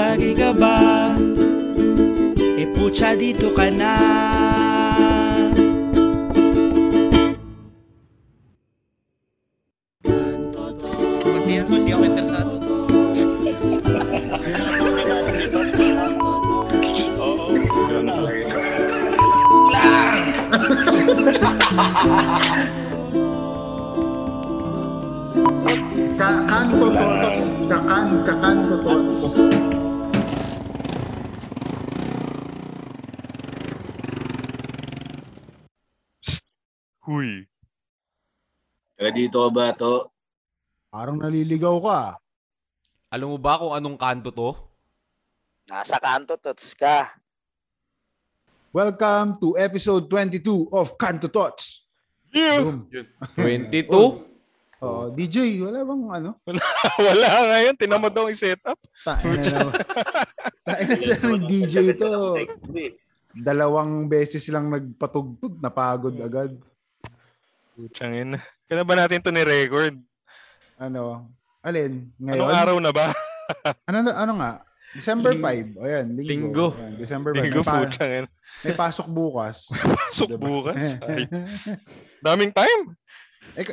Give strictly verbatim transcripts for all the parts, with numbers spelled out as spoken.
Tagi ka ba? E pucha, dito ka na. Hindi ako interesado. Oo. Kanto Tots. Kanto Tots. Huy. Kaya dito ba to? Parang naliligaw ka. Alam mo ba kung anong kanto to? Nasa Kanto Tots ka. Welcome to episode twenty-two of Kanto Tots. Yeah. twenty-two? Oh, oh, D J, wala bang ano? Wala, wala ngayon. Tinamad daw yung setup. Tain na naman. Tain na naman D J to. Dalawang beses silang nagpatugtog. Napagod agad. Tsangin. Kailan ba natin to ni-record? Ano? Alin? Ngayon? Anong araw na ba? ano, ano nga? December fifth. O yan, linggo. Linggo. December fifth. Linggo po, tsangin. May pasok bukas. Pasok diba? Bukas? Daming time? Eh,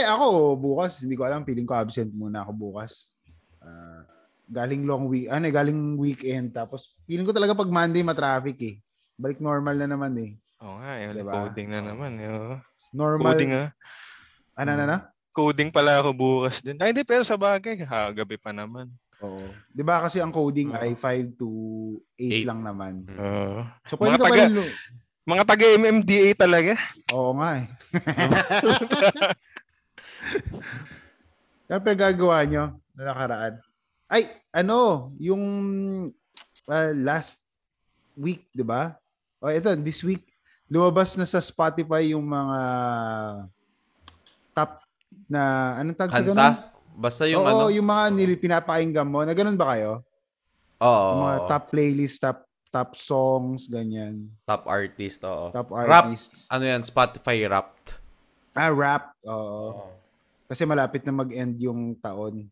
eh, ako bukas, hindi ko alam. Feeling ko absent muna ako bukas. Uh, galing long week, ano eh, galing weekend. Tapos, feeling ko talaga pag Monday matraffic eh. Balik normal na naman eh. Oo nga, yung diba? Coding na naman. Yung... Normal. Coding ah. Ano na na? Coding pala ako bukas din. Ay, hindi, pero sa bagay, ha, gabi pa naman. Oo. Di ba kasi ang coding uh, ay five to eight lang naman. Uh, so, pwede ka taga, ba mga taga-M M D A talaga? Oo nga eh. Siyempre, gagawa nyo na nakaraan. Ay, ano, yung uh, last week, di ba? O, oh, ito, this week, lumabas na sa Spotify yung mga top na anong tag sa ganun? Basta yung oo, ano? Oo, yung mga pinapakinggan mo. Na ganun ba kayo? Oo. Yung mga top playlist, top top songs, ganyan. Top artist, oo. Top artist. Rap. Ano yan? Spotify Wrapped. Ah, Wrapped. Oo. Oo. Kasi malapit na mag-end yung taon.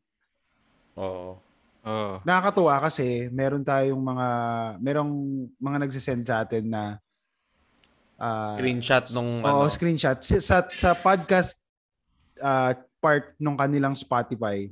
Oo. Oo. Nakakatuwa kasi meron tayong mga merong mga nagsisend sa atin na uh, screenshot nung oo, ano. Screenshot. Sa, sa podcast Uh, part ng kanilang Spotify,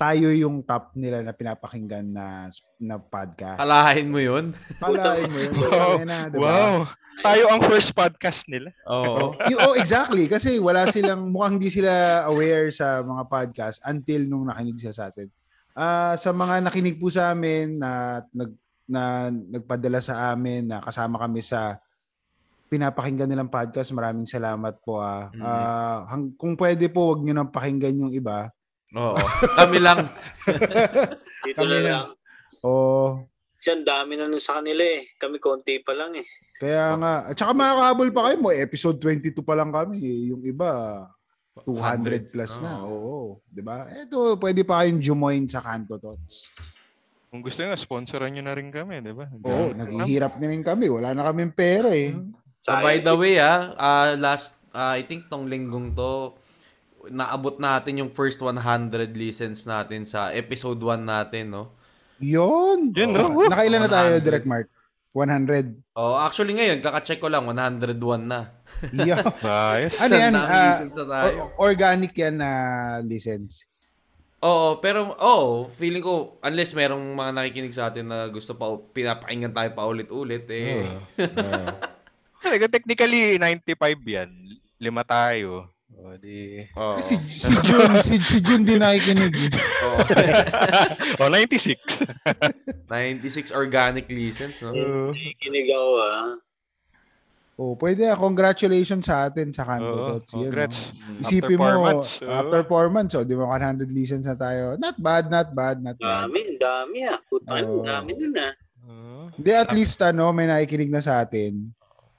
tayo yung top nila na pinapakinggan na, na podcast. Kalahin mo yun? Kalahin mo yun. Wow. Na, diba? Wow. Tayo ang first podcast nila. Oo. Oh. Oh, exactly. Kasi wala silang, mukhang di sila aware sa mga podcast until nung nakinig siya sa atin. Uh, sa mga nakinig po sa amin na, nag, na nagpadala sa amin, na kasama kami sa pinapakinggan nilang podcast. Maraming salamat po. Ah. Mm-hmm. Uh, hang- kung pwede po, wag nyo nang pakinggan yung iba. Oo. Kami lang. Dito kami na lang. Oo. Kasi ang dami na nun sa kanila eh. Kami konti pa lang eh. Kaya nga. At saka makakahabol pa kayo mo. Episode twenty-two pa lang kami. Yung iba, two hundred plus oh. Na. Oo. Diba? Eto, pwede pa kayong jumoin sa Kanto Tots. Kung gusto nyo, sponsoran nyo na rin kami. Diba? Oo. Naghihirap na rin kami. Wala na kaming pera eh. Hmm. So by the way, ah, uh, last, uh, I think tong linggong to, naabot natin yung first one hundred listens natin sa episode one natin, no? Yun! Yun, oh, no? Nakailan na tayo, Direct Mark? one hundred. Oh, actually ngayon, kaka-check ko lang, one hundred one na. Yo. Nice. Ano yan? Uh, organic yan na uh, listens. Oo, pero, oh, feeling ko, unless merong mga nakikinig sa atin na gusto pa, pinapakinggan tayo pa ulit-ulit, eh. Uh, uh. Technically, ninety-five yan. Lima tayo. O, di... Oh. Si, si June, si, si June din nakikinig. Oh. O, ninety-six. ninety-six organic listens, no? Uh, nakikinig ako, ah. O, pwede. Congratulations sa atin sa Kanto Tots. Oh, congrats. Yun, no? Isipin after mo, months, oh. After four months, oh, di ba, one hundred listens na tayo. Not bad, not bad, not bad. Dami, dami, ah. Putain, oh. Dami dun, ah. Oh. Di, at least, ano, may nakikinig na sa atin.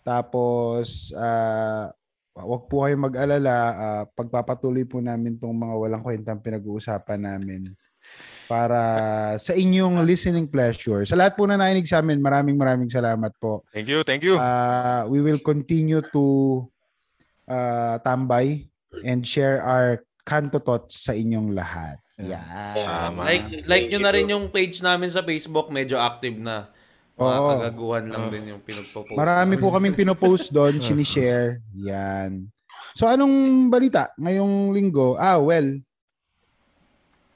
Tapos, uh, wag po kayong mag-alala. Uh, pagpapatuloy po namin itong mga walang kwentang pinag-uusapan namin para sa inyong listening pleasure. Sa lahat po na nainig sa amin, maraming maraming salamat po. Thank you, thank you. Uh, we will continue to uh, tambay and share our Kanto Tots sa inyong lahat. Yeah. yeah. Like like nyo na rin yung page namin sa Facebook, medyo active na. Mga oh. kagaguhan lang oh. din yung pinagpo-post. Marami po kaming pinopost doon, sinishare. Yan. So anong balita ngayong linggo? Ah, well.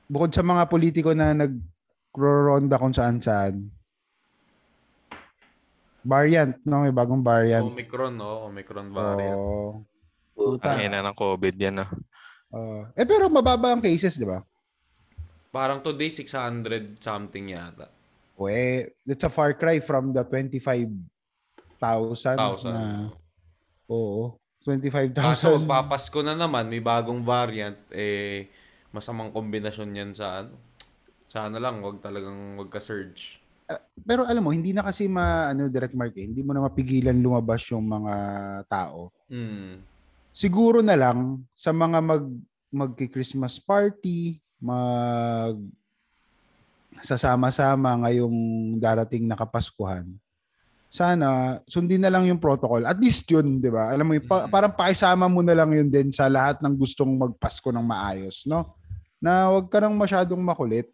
Bukod sa mga politiko na nag-ronda kung saan-saan. Variant, no? May bagong variant. Omicron, no? Omicron variant. Oh. Ang ina ng COVID yan, no? Uh, eh, pero mababa ang cases, di ba? Parang today, six hundred something yata. O eh, it's a far cry from the twenty-five thousand na... Oo, twenty-five thousand. Kaso, papasko na naman, may bagong variant, eh, masamang kombinasyon yan sa ano. Sana lang, wag talagang wag ka-surge. Uh, pero alam mo, hindi na kasi ma, ano, direct market, hindi mo na mapigilan lumabas yung mga tao. Mm. Siguro na lang sa mga mag magki-Christmas party, mag sasama-sama ngayong darating na Kapaskuhan. Sana sundin na lang yung protocol. At least yun, 'di ba? Alam mo, pa, parang pakisama mo na lang yun din sa lahat ng gustong magpasko ng maayos, no? Na wag ka nang masyadong makulit.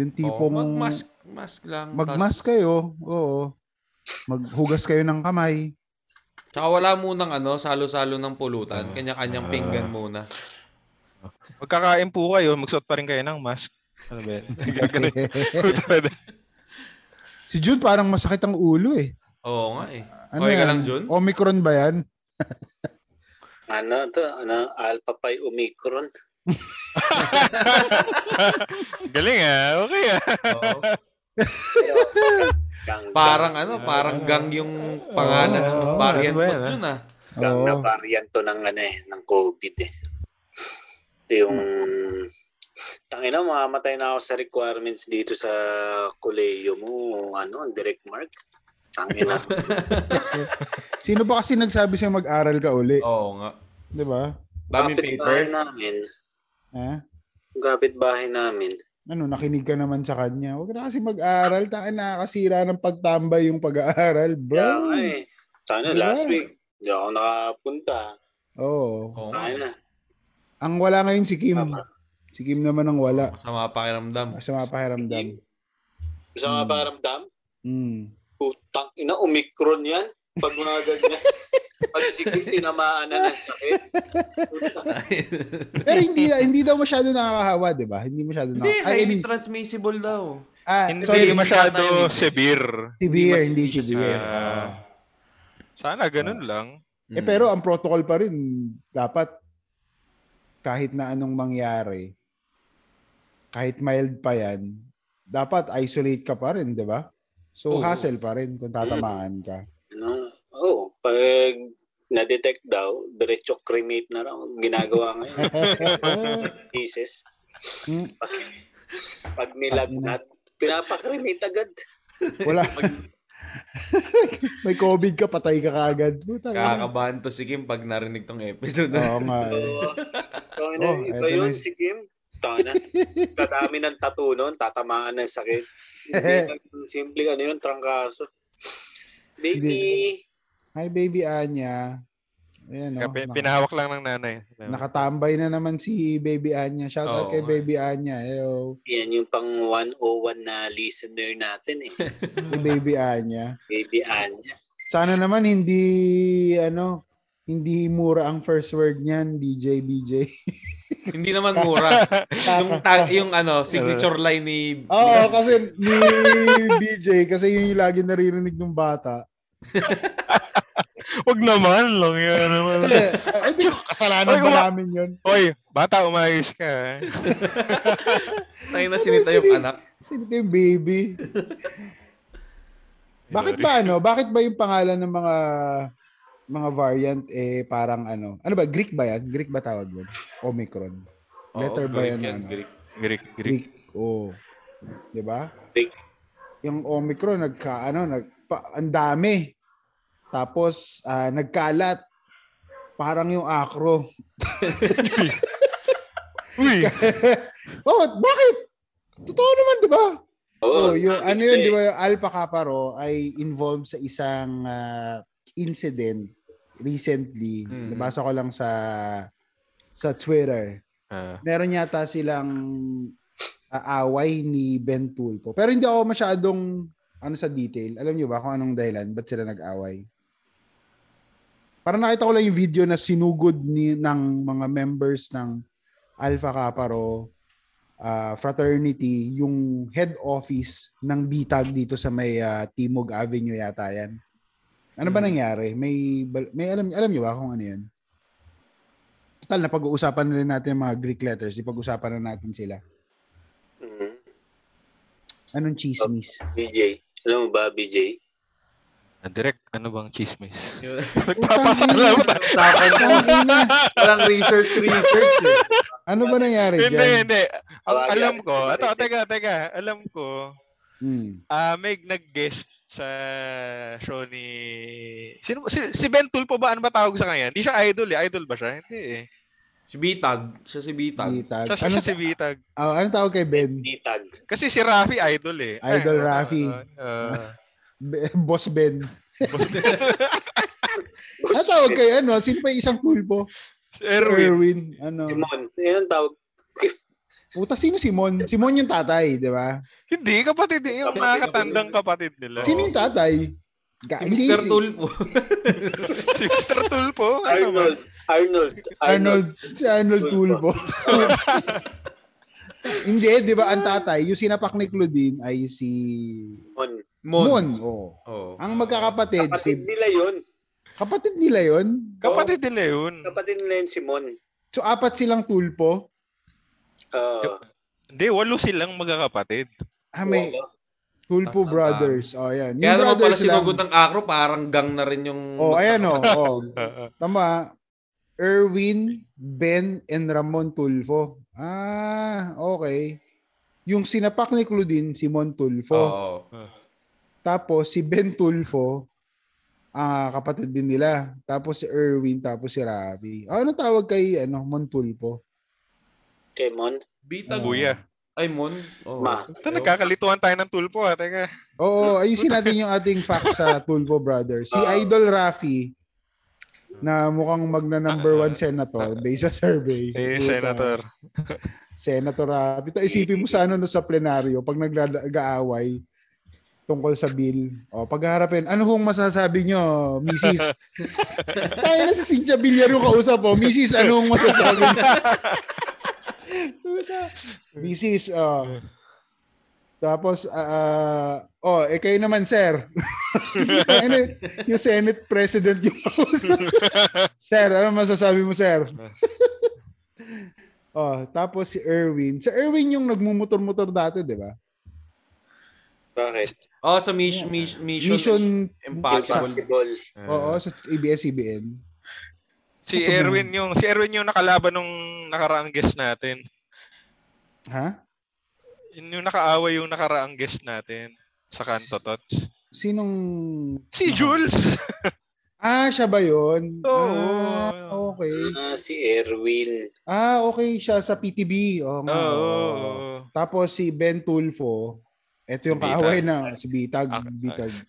Yung tipong oh, mag-mask, mask lang. Mag-mask kayo. Oo. Maghugas kayo ng kamay. Tsaka wala munang ano, salo-salo ng pulutan. Kanya-kanyang uh, pinggan muna. Magkakain po kayo, magsuot pa rin kayo ng mask. Ano ba? Si June parang masakit ang ulo eh. Oo nga eh. Ano okay yan? Ka lang, June? Omicron ba yan? ano to? Ano? Alpha Pi Omicron? Galing ah. Okay ah. Oo. Gang, parang gang. ano, parang gang yung pangalan oh, ng variant po well, yun ah. Gang oh. na variant to ng, ano, eh, ng COVID eh. Ito yung... Tangina, makamatay na ako sa requirements dito sa kolehiyo mo. Ano, direct mark. Tangina. Sino ba kasi nagsabi siyang mag-aral ka uli? Oo nga. Diba? Dami paper. Kapitbahay namin. Eh? Kapitbahay namin. Ano, nakinig ka naman sa kanya. Huwag na kasi mag-aaral. Taka nakakasira ng pagtambay yung pag-aaral, bro. Yeah, ay. Taka last week. Hindi ako nakapunta. Oo. Oh. Taka na. Ang wala ngayon si Kim. Sama. Si Kim naman ang wala. Masama pakiramdam. Masama pakiramdam. Masama hmm. pakiramdam? Hmm. Putang ina, Omicron yan. Pag mga ganyan. Pag si Kim tinamaan na ng sakit. Pero hindi hindi daw masyado nakakahawa, di ba? Hindi masyado nakakahawa. Hindi, highly I mean, transmissible daw. Ah, hindi, sorry, hindi masyado severe. Severe, hindi severe. Uh, sana ganun uh, lang. Eh pero ang protocol pa rin dapat kahit na anong mangyari, kahit mild pa yan, dapat isolate ka pa rin, di ba? So oh. hassle pa rin kung tatamaan ka. No. Oh, pag na-detect daw, diretso cremate na raw ginagawa ngayon. Pieces. Pag, pag nilagnat, pinapakremate agad. Wala. May COVID ka, patay ka kaagad. Kakabahan to si Kim pag narinig tong episode. Oo nga. Oo. So, iba yun si Kim. Tana. Katami ng tattoo nun, tatamaan ng sakit. Simple ano yun, trangkaso. Baby! Hi, baby Anya. Ayan, oh, pinahawak lang ng nanay. Nakatambay na naman si baby Anya. Shout out oh, kay baby Anya. Hello. Yan yung pang one oh one na listener natin eh. Si baby Anya. Baby Anya. Sana naman hindi, ano, hindi mura ang first word niyan, D J, B J. Hindi naman mura. Yung, tag, yung ano, signature line ni... Oo, oh, kasi ni B J, kasi yun yung lagi naririnig ng bata. Wag naman lang yun. Ay, di, kasalanan oy, ba namin yun? Oy, bata, umayos ka. Tayo na sinita yung anak. Sinita yung baby. Bakit ba ano? Bakit ba yung pangalan ng mga mga variant eh parang ano? Ano ba? Greek ba yan? Greek ba tawag yun? Omicron. Letter oh, ba yan? Yan ano? Greek. Greek. Greek. Oo. Oh. Diba? Greek. Yung Omicron, nagka, ano, nagpa, ang dami. Tapos, uh, nagkalat. Parang yung acro. Uy! Oh, bakit? Totoo naman, di ba? Oh, oh, yung, ano yun, di ba? Yung Alpha Kappa Rho ay involved sa isang uh, incident recently. Mm-hmm. Nabasa ko lang sa sa Twitter. Uh, Meron yata silang uh, away ni Ben Tulfo. Pero hindi ako masyadong ano sa detail. Alam niyo ba kung anong dahilan? Ba't sila nag-away? Parang nakita ko lang yung video na sinugod ni, ng mga members ng Alpha Kappa Rho uh, Fraternity yung head office ng Bitag dito sa may uh, Timog Avenue yata yan. Ano ba nangyari? May, may alam, alam niyo ba kung ano yun? Total, napag-uusapan na rin natin mga Greek letters. Ipag-usapan na natin sila. Mm-hmm. Anong chismis? B J. Alam mo ba, B J? Direct, ano bang chismis? Nagpapasalamat. Parang research-research. Eh. Ano ba nangyari dyan? Hindi, hindi. Alam ko. Ato, teka, teka. Alam ko. Mm. Uh, may nag-guest sa show ni... Sino, si, si Ben Tulfo ba? Ano ba tawag sa kanya? Hindi siya idol eh. Idol ba siya? Hindi eh. Si Bitag. Siya si Bitag. Bitag. Siya, ano, siya si Bitag. Uh, ano tawag kay Ben? Bitag. Kasi si Raffy idol eh. Idol Ay, Raffy. Uh, uh, Boss Ben. Boss Ben. Ano tawag kay ano? Sino pa isang Tulfo? Si Erwin. Erwin. Ano? Simon. Yan ang tawag. Puta, sino Simon? Simon yung tatay, di ba? Hindi, kapatid. Yung nakakatandang kapatid nila. Sino yung tatay? Mister Tulfo. Si Mister Tulfo? Arnold. Arnold. Arnold. Si Arnold Tulfo. Hindi, di ba? Ang tatay, yung sinapak ni Claudine ay si... Mon. Mon. Oh. Oh. Ang magkakapatid. Kapatid nila yun. Kapatid nila yun? Kapatid nila yun. Kapatid nila yun si Mon. So, apat silang Tulfo? Uh, hindi, walo silang magkakapatid. Ah, may Tulfo ah, Brothers. Ah. Oh, ayan. Yung kaya naman pala sinugot ang acro, parang gang na rin yung... Oh, ayan o. Oh. Tama. Erwin, Ben, and Ramon Tulfo. Ah, okay. Yung sinapak ni Claudine, si Mon Tulfo. Oh. Tapos si Ben Tulfo, ah, kapatid din nila. Tapos si Erwin, tapos si Raffy. Oh, ano tawag kay ano, Mon Tulfo? Kay Mon? Bitag. Buya. Ay, Mon. Oh. Ma. Ito, nagkakalituan tayo ng Tulfo, ha? Teka. Oo, ayusin natin yung ating facts sa Tulfo Brothers. Si uh, Idol Raffy, na mukhang magna-number one senator based sa survey. Eh, senator. Senator Raffy. Ito, isipin mo sa ano no, sa plenaryo pag nag-aaway tungkol sa bill. O, pagharapin, ano kung masasabi nyo, Missus Tayo na sa Cynthia Villar yung kausap po. Missus, anong masasabi nyo? This is uh, tapos uh, oh eh kayo naman sir. Yung Senate President yung sir, ano masasabi mo sir? Oh, tapos si Erwin. Si Erwin yung nagmumotor-motor dati, di ba? Bakit? Oh, sa mis- mis- mission Mission Impossible. Impossible. Oo, sa A B S C B N. Si Erwin yung si Erwin yung nakalaban nung nakaraang guest natin. Ha? Yung nakaaway yung nakaraang guest natin sa Kanto Tots. Sinong si Jules? Ah, siya ba 'yon? Oo. Ah, okay. Uh, si Erwin. Ah, okay siya sa P T B. Oh, oo. Oh, oh. Tapos si Ben Tulfo, ito yung si kaaway Bitag. Na si Bitag, ah, Bitag. Ah.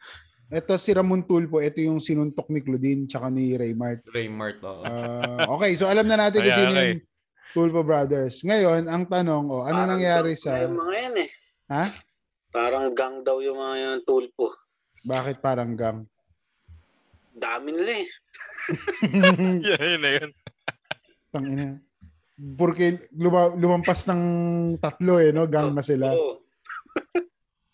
Ito si Ramon Tulfo, ito yung sinuntok ni Claudine tsaka ni Raymart. Raymart, oo. Oh. Uh, okay, so alam na natin kung sino yung Tulfo Brothers. Ngayon, ang tanong, oh, ano parang nangyari sa... Parang mga yan eh. Ha? Parang gang daw yung mga yan, Tulfo. Bakit parang gang? Dami nila eh. Yan, yun na yun. Tangina. Porque luma- lumampas ng tatlo eh, no? Gang na sila. Oo.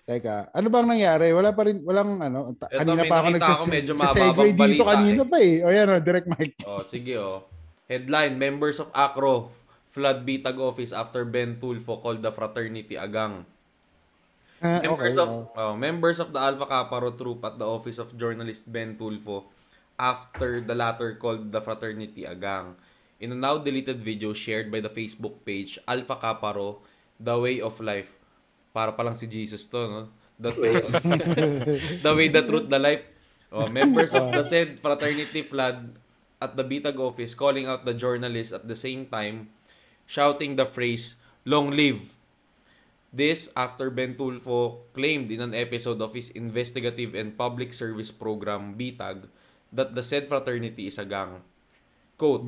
Teka, ano bang nangyari? Wala pa rin, walang ano, ta- ito, kanina pa ako nagsasegue dito kanina eh. pa eh. O yan o, direct mic. O, sige o. Headline, members of A C R O flood Bitag office after Ben Tulfo called the fraternity agang. Uh, members, okay, of, oh. Oh, members of the Alpha Kappa Rho troop at the office of journalist Ben Tulfo after the latter called the fraternity agang. In a now deleted video shared by the Facebook page, Alpha Kappa Rho, The Way of Life. Para palang si Jesus to, no? The, the way, the truth, the life. Oh, members of the said fraternity flood at the Bitag office calling out the journalists at the same time, shouting the phrase, "Long live." This after Ben Tulfo claimed in an episode of his investigative and public service program, Bitag, that the said fraternity is a gang. Quote,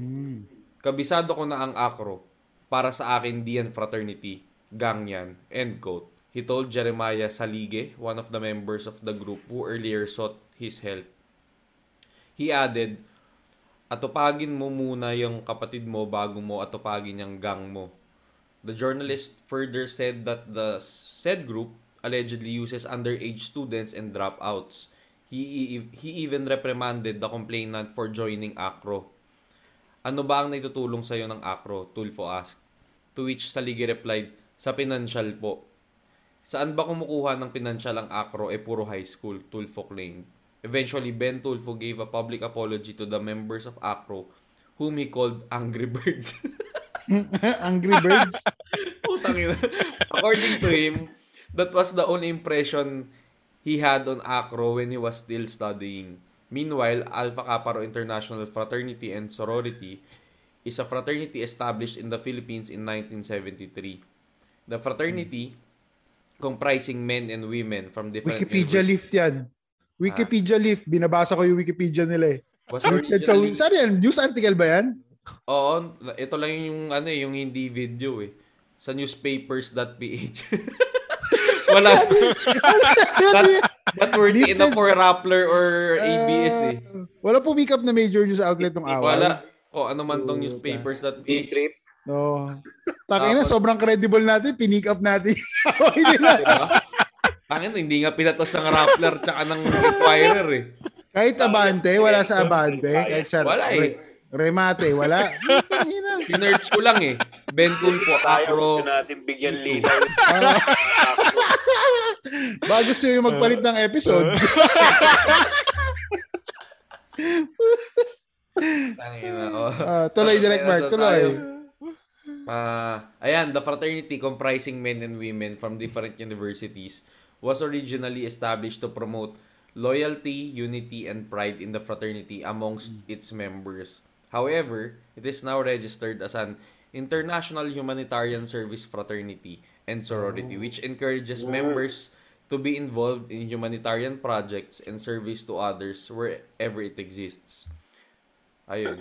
"Kabisado ko na ang A C R O. Para sa akin, di yan fraternity. Gang yan. End quote. He told Jeremiah Salige, one of the members of the group who earlier sought his help. He added, atupagin mo muna yung kapatid mo bago mo atupagin yung gang mo. The journalist further said that the said group allegedly uses underage students and dropouts. He, he even reprimanded the complainant for joining ACRO. Ano ba ang naitutulong sa'yo ng ACRO? Tulfo asked. To which Salige replied, sa pinansyal po. Saan ba kumukuha ng pinansyal ang ACRO? E puro high school, Tulfo claimed. Eventually, Ben Tulfo gave a public apology to the members of ACRO, whom he called Angry Birds. Angry Birds? Putang ina. According to him, that was the only impression he had on ACRO when he was still studying. Meanwhile, Alpha Kappa Rho International Fraternity and Sorority is a fraternity established in the Philippines in nineteen seventy-three. The fraternity, comprising men and women from different Wikipedia lift yan. Wikipedia ah. Leaf. Binabasa ko yung Wikipedia nila eh. Was originally... Saan yan? News article ba yan? Oo. Ito lang yung, ano, yung hindi video eh. Sa newspapers dot p h. Wala. that, that were in a for Rappler or A B S eh. Uh, wala pumikap na major news outlet ng awal. Wala. O ano man tong newspapers dot p h. No. Takin na, sobrang credible natin. Pinikap natin. Hindi na. Diba? Tangin, hindi nga pinatos ng Rappler tsaka ng Inquirer eh. Kahit Abante, wala sa Abante. Kahit sa wala eh. Remate, wala. Sinerge ko lang eh. Ben Tulfo, Acro. Gusto natin bigyan lina. Baka gusto nyo magpalit ng episode. Tangin ako. Uh, tuloy, Direct Mark, tuloy. Uh, ayan, the fraternity comprising men and women from different universities was originally established to promote loyalty, unity, and pride in the fraternity amongst its members. However, it is now registered as an international humanitarian service fraternity and sorority, which encourages members to be involved in humanitarian projects and service to others wherever it exists. Ayun.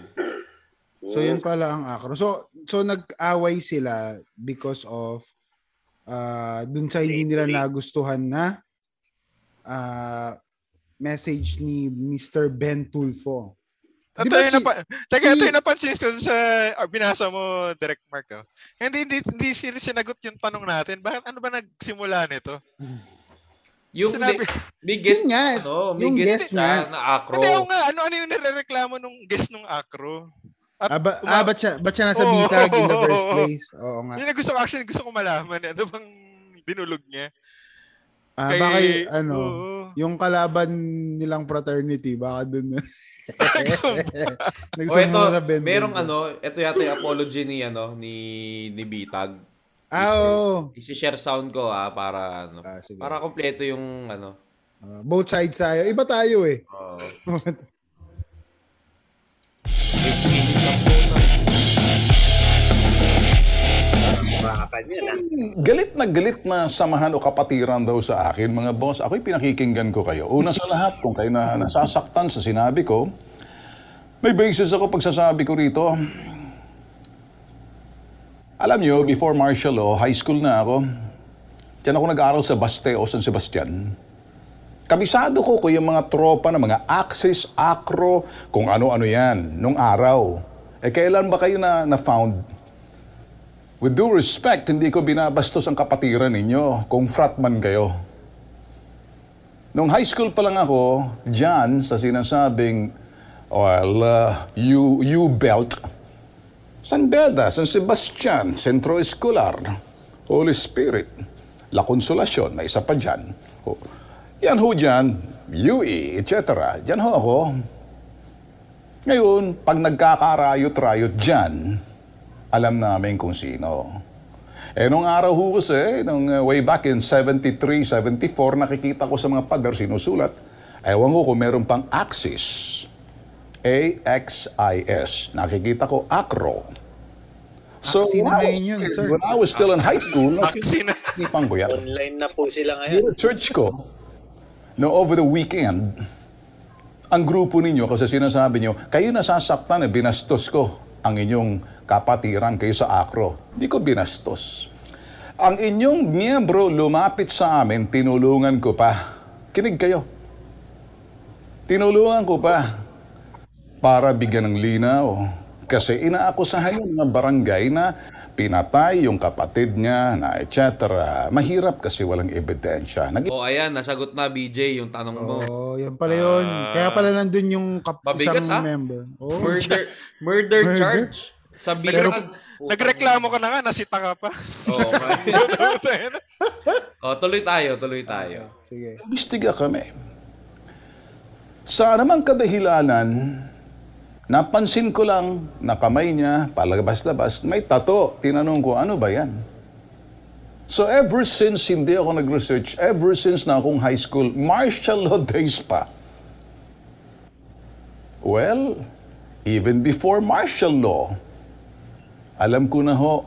So, yun pala ang ACRO. So, so nag-away sila because of Uh, dun sa hindi nila nagustuhan na uh, message ni Mister Ben Tulfo. Ito diba yung si, napa- Teka, si... ito yung napansin ko sa oh, binasa mo, Direct Mark. Oh. Hindi, hindi, hindi sila sinagot yung tanong natin. Bakit ano ba nagsimula nito? Yung Sinabi... biggest nga, ano, yung guest na, na ACRO. Hindi ako nga, ano, ano yung nireklamo nung guest nung ACRO? At, ah, ba, um, ah, ba't siya, ba't siya nasa oh, Bitag in the first place? Oo nga. Yung gusto ko, actually, gusto ko malaman. Ano bang dinulog niya? Ah, Kay, baka yung, ano, oh. yung kalaban nilang fraternity, baka dun. Nagsumbong oh, ito, sa Ben. Merong ano, ito yata yung apology ni, ano, ni, ni Bitag. Ah, oo. Oh. I-share sound ko, ah, para, ano, ah, para kompleto yung, ano. Uh, both sides tayo. Iba tayo, eh. Oo. Oh. Galit na galit na samahan o kapatiran daw sa akin, mga boss. Ako'y pinakikinggan ko kayo. Una sa lahat, kung kayo na nasasaktan sa sinabi ko, may basis ako pagsasabi ko rito. Alam nyo, before martial law, high school na ako. Diyan ako nag-aaral sa Basteo, San Sebastian. Kabisado ko ko yung mga tropa ng mga Axis, ACRO, kung ano-ano yan, nung araw. Eh, kailan ba kayo na, na-found? With due respect, hindi ko binabastos ang kapatiran ninyo kung fratman kayo. Nung high school pa lang ako, dyan sa sinasabing, well, uh, you, you belt, San Beda, San Sebastian, Centro Escolar, Holy Spirit, La Consolacion, na isa pa dyan. Oh. Yan ho dyan, U E, et cetera. Dyan ho ako. Ngayon, pag nagkakarayot-rayot dyan, alam namin kung sino. Eh, nung araw ho kasi, nung uh, way back in seventy-three, seventy-four, nakikita ko sa mga pader sinusulat, ewan ko kung meron pang Axis. A X I S. Nakikita ko, ACRO. So, Aksina when, yun, I was, when I was still Aksina. in high school, nakikipang ko yan. Online na po sila ngayon. Search ko. No, over the weekend, ang grupo ninyo, kasi sinasabi nyo, kayo nasasaktan na binastos ko ang inyong kapatiran kayo sa akro. Di ko binastos. Ang inyong miyembro lumapit sa amin, tinulungan ko pa. Kinig kayo. Tinulungan ko pa para bigyan ng linaw. Kasi inaakusahan yung mga barangay na pinatay yung kapatid niya, na et cetera. Mahirap kasi walang ebidensya. Nag- oh, ayan. Nasagot na, B J, yung tanong mo. Oh, yan pala yun. Uh, Kaya pala nandun yung kap- pabigat, isang ha? member. Oh. Murder, murder, murder charge? Sabi Pero, ka, nagreklamo ka na nga, nasita ka pa. Oo. Oh, oh, tuloy tayo, tuloy tayo. Uh, sige. Imbestiga kami. Sa anumang kadahilanan, napansin ko lang na kamay niya, palabas-labas, may tato. Tinanong ko, ano ba yan? So ever since hindi ako nag-research, ever since na akong high school, martial law days pa. Well, even before martial law, alam ko na ho,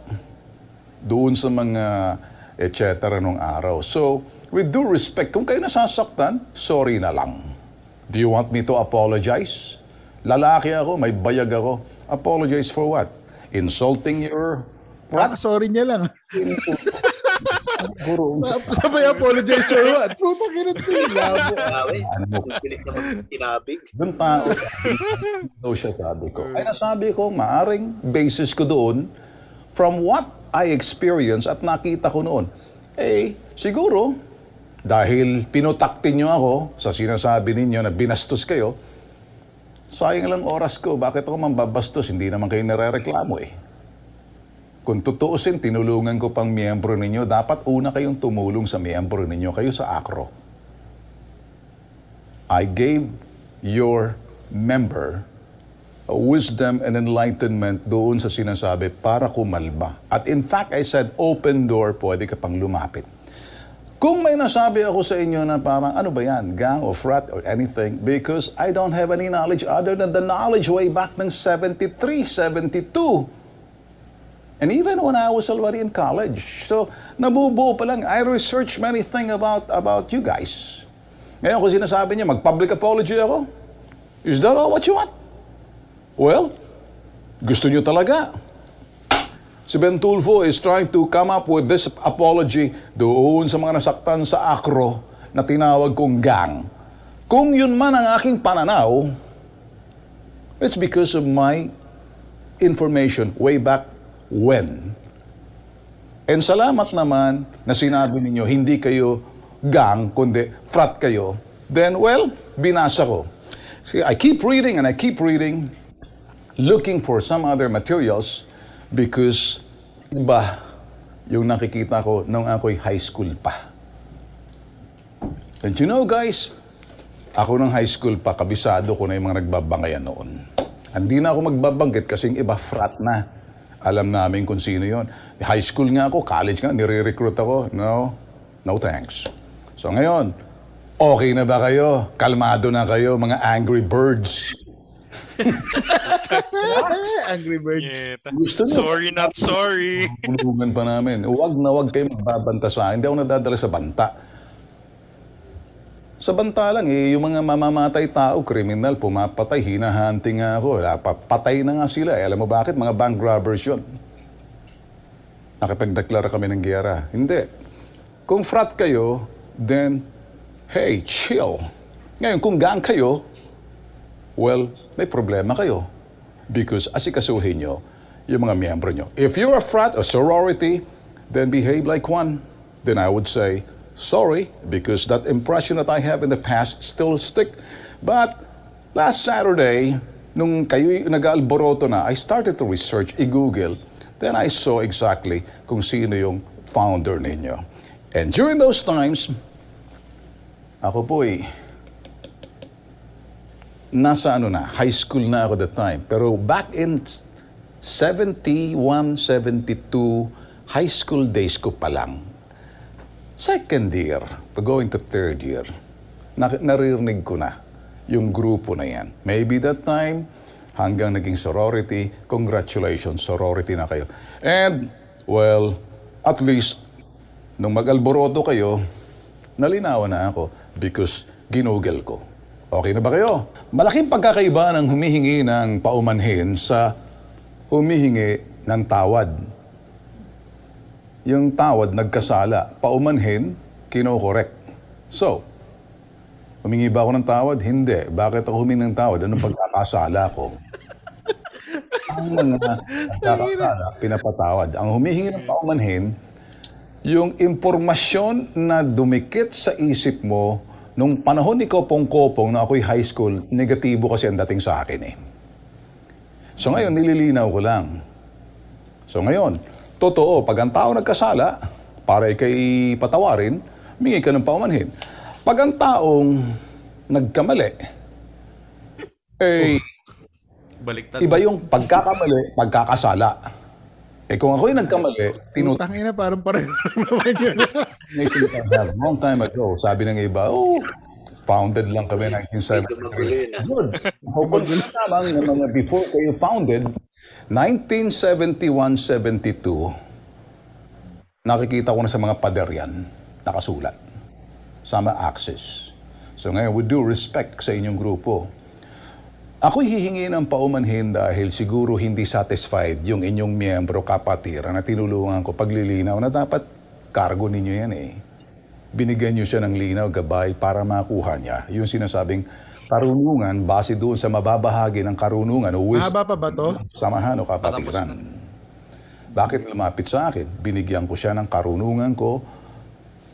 doon sa mga et cetera nung araw. So, with due respect, kung kayo nasasaktan, sorry na lang. Do you want me to apologize? Lalaki ako, may bayag ako. Apologize for what? Insulting your... What? Ah, sorry niya lang. Sabay apologize for what? Puta, kinatin. Kinabig. Doon tao. No, siya sabi ko. Ay, nasabi ko, maaring basis ko doon from what I experienced at nakita ko noon. Eh, siguro, dahil pinutaktin niyo ako sa sinasabi ninyo na binastos kayo, sayang lang oras ko. Bakit ako mambabastos? Hindi naman kayo nare-reklamo eh. Kung tutuusin, tinulungan ko pang miyembro ninyo. Dapat una kayong tumulong sa miyembro ninyo. Kayo sa akro. I gave your member a wisdom and enlightenment doon sa sinasabi para kumalma. At in fact, I said, open door, pwede ka pang lumapit. Kung may nasabi ako sa inyo na parang, ano ba yan, gang or frat or anything, because I don't have any knowledge other than the knowledge way back ng seventy-three, seventy-two. And even when I was already in college. So, nabubuo pa lang, I researched many things about, about you guys. Ngayon, kung sinasabi niya, mag-public apology ako, is that all what you want? Well, gusto niyo talaga. Si Ben Tulfo is trying to come up with this apology doon sa mga nasaktan sa akro na tinawag kong gang. Kung yun man ang aking pananaw, it's because of my information way back when. And salamat naman na sinabi ninyo, hindi kayo gang, kundi frat kayo. Then, well, binasa ko. See, I keep reading and I keep reading, looking for some other materials. Because, iba, yung nakikita ko nung ako'y high school pa. And you know, guys, ako nung high school pa, kabisado ko na yung mga nagbabangayan noon. Hindi na ako magbabanggit kasing iba frat na. Alam namin kung sino yon. High school nga ako, college nga, nire-recruit ako. No, no thanks. So ngayon, okay na ba kayo? Kalmado na kayo, mga angry birds. Angry Birds. Yeah, gusto niyo? Sorry, not sorry. Tulungan pa namin. Huwag na huwag kayo magbabanta sa akin. Hindi ako nadadala sa banta. Sa banta lang, eh, yung mga mamamatay tao, kriminal, pumapatay, hinahunting nga ako. Patay na nga sila. Eh, alam mo bakit? Mga bank robbers yun. Nakipagdeklara kami ng giyera. Hindi. Kung frat kayo, then, hey, chill. Ngayon, kung gang kayo, well, may problema kayo because asikasuhin nyo yung mga miyembro nyo. If you're a frat or sorority, then behave like one. Then I would say, sorry, because that impression that I have in the past still stick. But last Saturday, nung kayo nag-alboroto na, I started to research, i-Google. Then I saw exactly kung sino yung founder ninyo. And during those times, ako po'y nasa ano na, high school na ako that time. Pero back in seventy-one, seventy-two, high school days ko pa lang. Second year, going to third year, naririnig ko na yung grupo na yan. Maybe that time, hanggang naging sorority, congratulations, sorority na kayo. And, well, at least, nung mag-alboroto kayo, nalinawan na ako because ginugel ko. Okay na ba kayo? Malaking pagkakaiba ng humihingi ng paumanhin sa humihingi ng tawad. Yung tawad nagkasala, paumanhin, kinokorek. So, humingi ba ako ng tawad? Hindi. Bakit ako humingi ng tawad? Anong pagkakasala ko? Ang mga nagkakasala, pinapatawad. Ang humihingi ng paumanhin, yung impormasyon na dumikit sa isip mo nung panahon ni Kopong-Kopong na ako'y high school, negatibo kasi ang dating sa akin eh. So ngayon, nililinaw ko lang. So ngayon, totoo, pag ang tao nagkasala, para ika'y patawarin, humingi ka ng paumanhin. Pag ang taong nagkamali, eh, baliktad. Iba yung pagkakamali, pagkakasala. Eh kung ako'y nagkamali, tinutang ina, parang pareho naman yun. Long time ago, sabi ng iba, oh, founded lang kami nineteen seventy-three. Good. Hopon ko naman ng mga before kayo founded, nineteen seventy-one seventy-two, nakikita ko na sa mga pader yan, nakasulat. Sama axis. So ngayon, we do respect sa inyong grupo. Ako'y hihingi ng paumanhin dahil siguro hindi satisfied yung inyong miyembro kapatira na tinulungan ko paglilinaw na dapat cargo ninyo yan eh. Binigyan nyo siya ng linaw, gabay para makuha niya. Yung sinasabing karunungan base doon sa mababahagi ng karunungan o wisdom. Mahaba pa ba to? Samahan o kapatiran. Bakit lumapit sa akin? Binigyan ko siya ng karunungan ko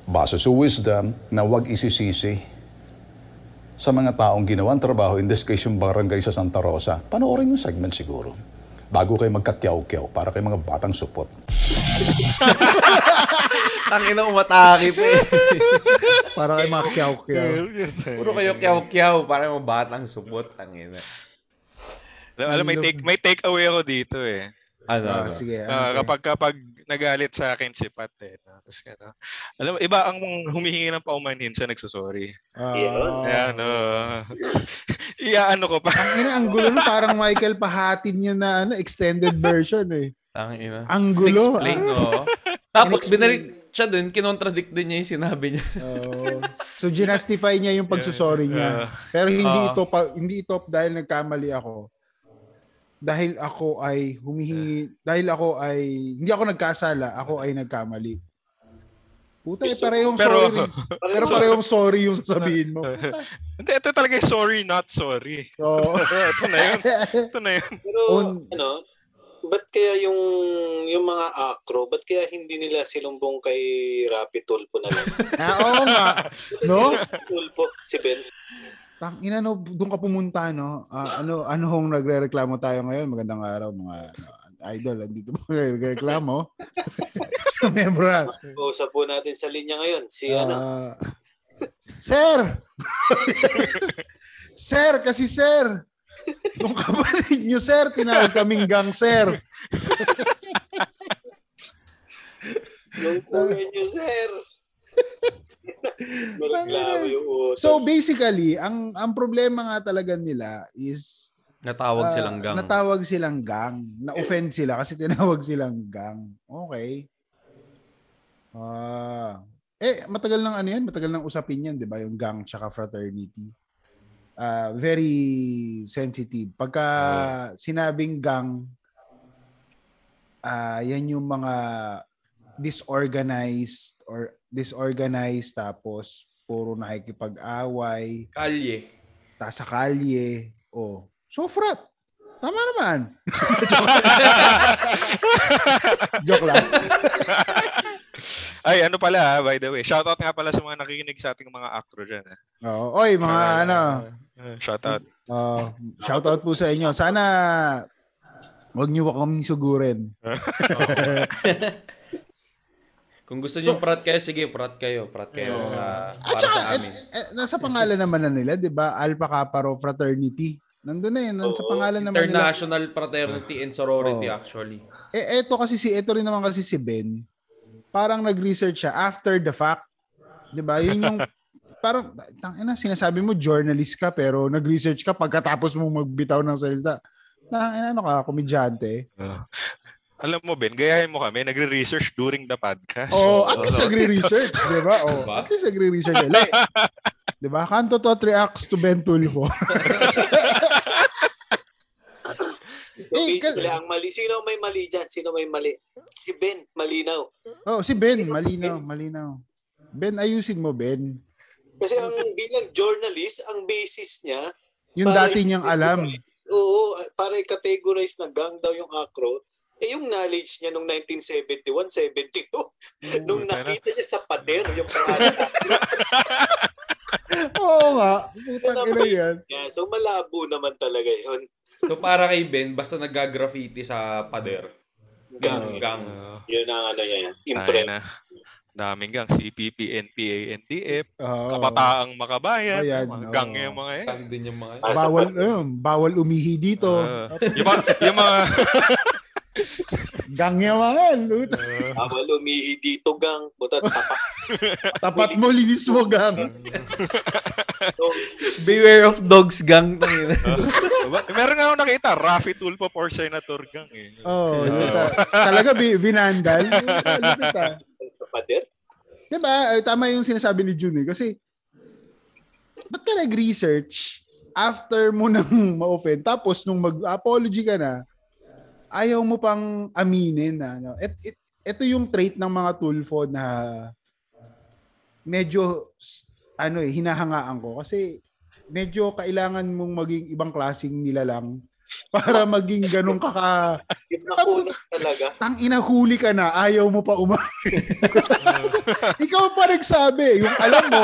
base sa wisdom na huwag isisisi sa mga taong ginawang trabaho, in this case yung barangay sa Santa Rosa. Panoorin yung segment siguro. Bago kayo magkakyaw-kyaw para kay mga batang supot. Tangina, umatakip eh. Para kayo mga kyaw-kyaw. Puro kayo kyaw-kyaw para mga batang supot. Tangina. Alam, alam, may take, may take away ako dito eh. Ano? Ah, sige, ano uh, kapag kapag nagalit sa akin si Pat eh. Tapos ano. Alam mo, iba ang humihingi ng paumanhin sa nagsosorry. Ah. Yeah, ano. Iyaano ko pa. Ang ina, ang gulo, parang Michael Pahatin yun na ano, extended version eh. Ang ina. Ang gulo. Explain, ah. Oh. Tapos binalik siya dun, kinontradict din niya yung sinabi niya. Oh. So ginastify niya yung pagsosorry niya. Pero hindi uh. ito pa, hindi ito dahil nagkamali ako. Dahil ako ay humihingi, yeah. dahil ako ay, hindi ako nagkasala, ako ay nagkamali. Puta, eh, parehong pero, sorry. Pero parehong sorry yung sasabihin mo. Hindi, ito talaga sorry, not sorry. So, ito na yun. Ito na yun. Pero, On, ano, ba't kaya yung, yung mga acro, ba't kaya hindi nila silumbong kay Raffy Tulfo na lang? Ah, oo nga. No? Tulfo, si Ben. Tang ina, no, doon ka pumunta, no? Uh, ano, ano hong nagre-reklamo tayo ngayon? Magandang araw, mga uh, idol. Andito po nagre-reklamo. Sa membra. Pag-uusap po natin sa linya ngayon. Si uh, ano? Sir! Sir, kasi sir! Nung kapatid nyo, sir, tinawag kaming gang, sir. Nung kumain nyo, sir. So basically, ang ang problema nga talaga nila is natawag uh, silang gang. Natawag silang gang. Na-offend sila kasi tinawag silang gang. Okay. Ah, eh matagal nang ano yan, matagal nang usapin yan, 'di ba, yung gang tsaka fraternity. Uh, very sensitive. Pagka sinabing gang, ah uh, yan yung mga disorganized or disorganized, tapos puro nakikipag-away. Kalye. Ta sa kalye. Oh. So frat. Tama naman. Joke lang. Ay, ano pala, by the way. Shoutout nga pala sa mga nakikinig sa ating mga actro dyan. Eh. Oo. Oy, mga shoutout, ano. Shoutout. Uh, shoutout po sa inyo. Sana wag niyo kaming sugurin. Kung gusto niyo so, prat kayo, sige, prat kayo, prat kayo uh, sa para saka, sa amin. Eh, eh, nasa pangalan naman na nila, 'di ba? Alpha Kappa Rho Fraternity. Nandoon na 'yan, oh, sa pangalan naman nila. International Fraternity and Sorority, oh, actually. Eh eto kasi si eto rin naman kasi si Ben. Parang nag-research siya after the fact. 'Di ba? Yun yung parang tangina, sinasabi mo journalist ka pero nag-research ka pagkatapos mong magbitaw ng salita. Tangina, ano ka, komedyante. Uh. Alam mo, Ben, gayahin mo kami. Nagre-research during the podcast. Oh, at least nagre-research, di ba? Oh, at least nagre-research. Di ba? Kanto Tot reacts to Ben Tulfo. So eh, basically, ang mali. Sino may mali dyan? Sino may mali? Si Ben, malinaw. Oh, si Ben, sino malinaw, Ben? Malinaw. Ben, ayusin mo, Ben. Kasi ang bilang journalist, ang basis niya, yung dati niyang alam. Oo, para i-categorize na gang daw yung acro, eh yung knowledge niya nung nineteen seventy-one seventy-two, oh, nung nakita niya sa pader yung pangalan. Oo nga, putang ina yan. Yeah, so malabo naman talaga yun. So para kay Ben, basta nag-graffiti sa pader. Gang. Gang. Uh, yun ang ano yan. Imprint. Daming gang, C P P, N P A, N D F, oh, Kabataang Makabayan, ayan, mga gang oh, yung mga eh. Gang din yung mga eh. Bawal, um, bawal umihi dito. Uh, yung, yung mga... gang yung mga yan. Uh, bawal umihi dito, gang. Buta, tapat. Tapat mo, linis mo, gang. Beware of dogs, gang. Meron nga ako nakita, Raffy Tulfo for Senator, gang eh. Oo, oh, uh, talaga binandal. Lita. Pader? Diba? Tama yung sinasabi ni June eh. Kasi, ba't ka nag-research after mo nang ma-offend? Tapos, nung mag-apology ka na, ayaw mo pang aminin na. No? Et, et, ito yung trait ng mga Tulfo na medyo ano eh, hinahangaan ko. Kasi, medyo kailangan mong maging ibang klaseng nilalang para maging ganun kaka... Nakulit talaga. Tang inahuli ka na, ayaw mo pa umahin. Ikaw pa nagsabi. Yung alam mo,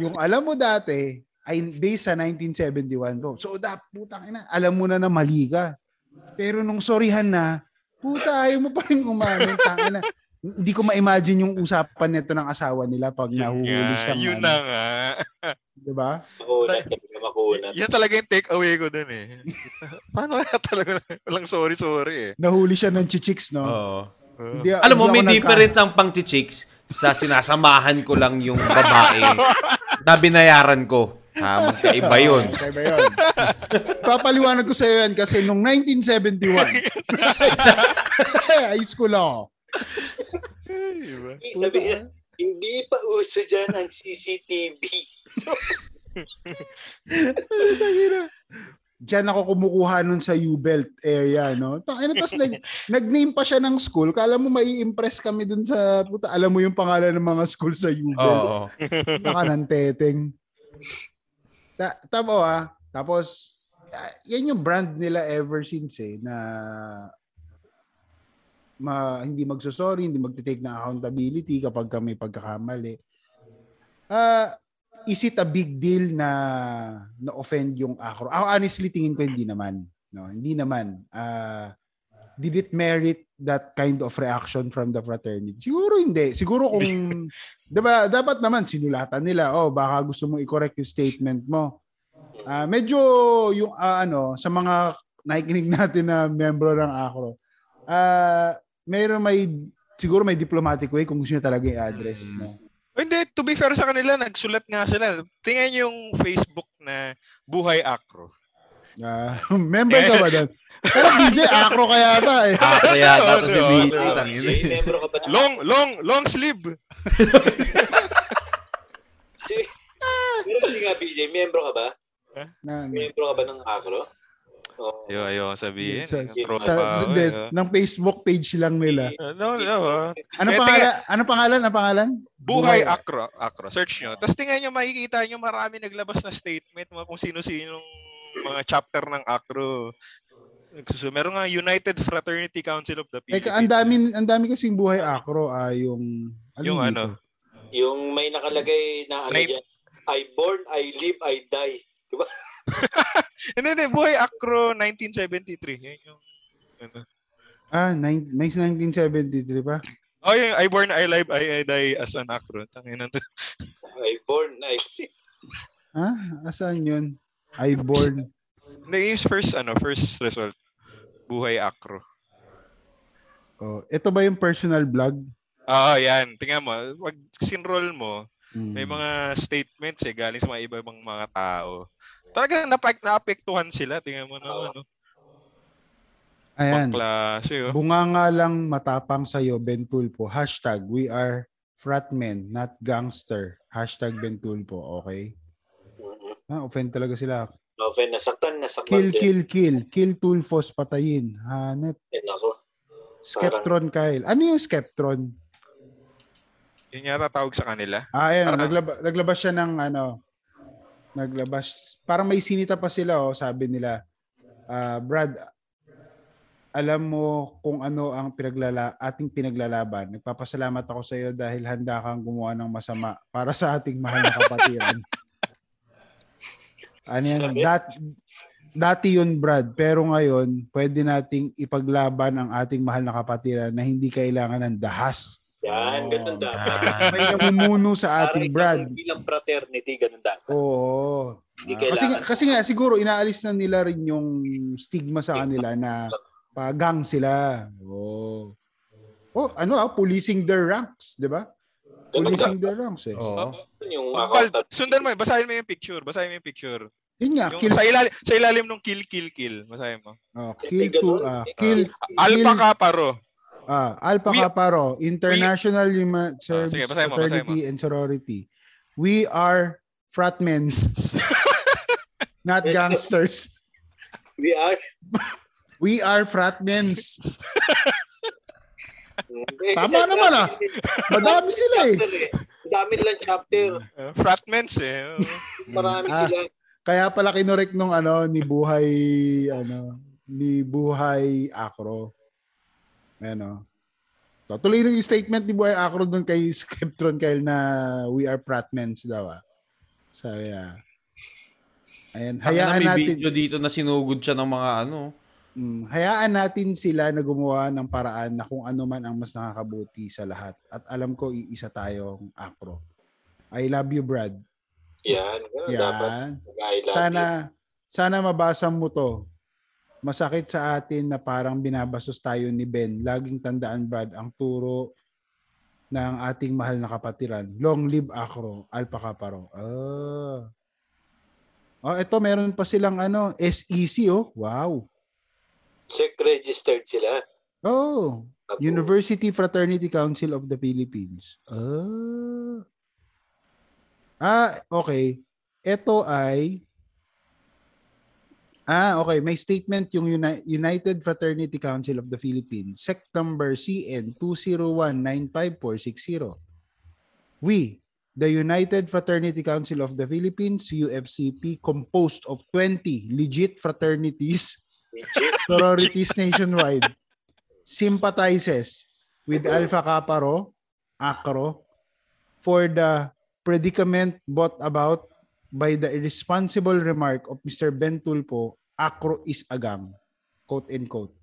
yung alam mo dati, ay based sa nineteen seventy-one ko. So, da, putang ina, alam mo na na mali ka. Pero nung sorihan na, puta, ayaw mo pa rin umahin. Tang ina. Hindi ko ma-imagine yung usapan nito ng asawa nila pag nahuhuli siya. Yun na nga. Diba? Makulat. Makulat. Yan talaga yung take away ko dun eh. Paano kaya talaga? Walang sorry, sorry eh. Nahuli siya ng chichiks, no? Oo. Uh, hindi, alam mo, may difference ang pang-chichiks sa sinasamahan ko lang yung babae na binayaran ko. Ha, magkaiba yun. Magkaiba yun. Papaliwanag ko sa'yo yan kasi nung nineteen seventy-one, high school ako. Sabi niya, hindi pa uso dyan ang C C T V. So, diyan ako kumukuha nun sa U-Belt area, no? Tapos nag, nag-name pa siya ng school. Kala mo mai-impress kami dun sa puta. Alam mo yung pangalan ng mga school sa U-Belt. Oo. Naka ng teteng. Ta- tabo ah. Tapos, yan yung brand nila ever since eh, na... Ma, hindi magsosorry, hindi magte-take na accountability kapag may pagkakamali. Uh, is it a big deal na na-offend yung acro? Ako honestly, tingin ko hindi naman. No, hindi naman. Uh, did it merit that kind of reaction from the fraternity? Siguro hindi. Siguro kung, diba, dapat naman sinulatan nila, oh, baka gusto mong i-correct yung statement mo. Uh, medyo yung, uh, ano, sa mga nakikinig natin na membro ng acro, ah, uh, mayroon may siguro may diplomatic way kung gusto niya talaga i-address. No? Hindi, to be fair sa kanila, nagsulat nga sila. Tingnan yung Facebook na Buhay Acro. Ah, uh, member ka ba doon? Pero D J Acro kaya ata eh. Acro yata to si B T. Member ka ba? Long long long sleeve. Si Meron din nga B J, member ka ba? Huh? Member ka ba ng Acro? Oh. Yo, ayo sabihin. Sa, sa, sa des, eh, ng Facebook page lang nila. No, no. Ano pangalan? Ano pangalan? Ano pangalan? Buhay Acro. Acro. Search nyo. Tapos tingnan nyo, makikita nyo marami naglabas na statement mga kung sino-sinong mga chapter ng Acro. So, meron nga United Fraternity Council of the Philippines. Ang dami, ang dami kasing Buhay Acro ah, yung yung ano? Yung may nakalagay na ano diyan. I born, I live, I die. Diba? Hindi, hindi. Buhay Acro nineteen seventy-three. Yan yung, ano. Ah, nine, may nineteen seventy-three pa? Oh, yung I born, I live, I, I die as an Acro. Tanginan to. I born, I live. Ha? Ah, asan yun? I born. Hindi, yung first, ano, first result. Buhay Acro. Oh, ito ba yung personal vlog? Oo, oh, yan. Tingnan mo. Pag sinroll mo, mm. May mga statements eh, galing sa mga iba-ibang mga tao. Talagang naapektuhan sila. Tingnan mo naman. Ano. Ayan. Maklase, oh. Bunga nga lang matapang sa'yo, Ben Tulfo. Hashtag, we are fratmen, not gangster. Hashtag Ben Tulfo. Okay? Ah, offend talaga sila. Noven, nasaktan, nasaktan kill, din. Kill, kill, kill. Kill Tulfos, patayin. Hanep. Yan ako. Skeptron, Kyle. Ano yung Skeptron? Yun yata tawag sa kanila. Ah, yan. Naglaba, naglabas siya ng ano. Naglabas. Parang may sinita pa sila, oh, sabi nila. Uh, Brad, alam mo kung ano ang pinaglala, ating pinaglalaban. Nagpapasalamat ako sa iyo dahil handa kang gumawa ng masama para sa ating mahal na kapatiran. Ano yan? Dat, dati yun, Brad. Pero ngayon, pwede nating ipaglaban ang ating mahal na kapatiran na hindi kailangan ng dahas. Yan, oh, ganun dapat. May namumuno sa ating, Brad. Bilang fraternity, ganun dapat. Oo. Ah, kasi, kasi nga, siguro, inaalis na nila rin yung stigma sa kanila na pagang sila. Oo. Oh, ano ah, policing their ranks, di ba? Policing their ranks eh. Oo. Oh. Yung sundan mo, basahin mo yung picture, basahin mo yung picture. Yun nga, yung, kill, sa, ilalim, sa ilalim ng kill, kill, kill. Basahin mo. Oh, kill to, uh, kill, uh, Alpha Kappa Rho. Ah, Alpha Kappa Rho, International we, Human Service uh, sige, basahin mo, basahin mo. And Sorority. We are fratmens, not gangsters. We are We are fratmens. Tama naman ah. Madami sila eh. Dami lang chapter. Uh, Fratments eh. Marami ah, sila. Kaya pala kinorek nung ano ni Buhay ano ni Buhay Acro. Ano. So, tuloy yung statement ni Buhay Acro doon kay Skeptron Kyle na we are fratments daw ah. So yeah. Ayan, hayaan na, may natin video dito na sinugod siya ng mga ano. Hmm. Hayaan natin sila na gumawa ng paraan na kung ano man ang mas nakakabuti sa lahat. At alam ko, iisa tayong Acro. I love you, Brad. Yan. Yan. Dapat. I love sana, you. Sana mabasa mo to. Masakit sa atin na parang binabastos tayo ni Ben. Laging tandaan, Brad, ang turo ng ating mahal na kapatiran. Long live Acro, Alpha Kappa Rho. Ah. Oh, ito, meron pa silang ano, S E C, oh. Wow. Check registered sila. Oh, Apo. University Fraternity Council of the Philippines. Ah. Ah, okay. Ito ay Ah, okay, may statement yung Uni- United Fraternity Council of the Philippines, sect number C N two zero one nine five four six zero. We, the United Fraternity Council of the Philippines, U F C P, composed of twenty legit fraternities, sororities nationwide, sympathizes with Alpha Kappa Rho, Acro, for the predicament brought about by the irresponsible remark of Mister Ben Tulfo, Acro is agang, quote and quote,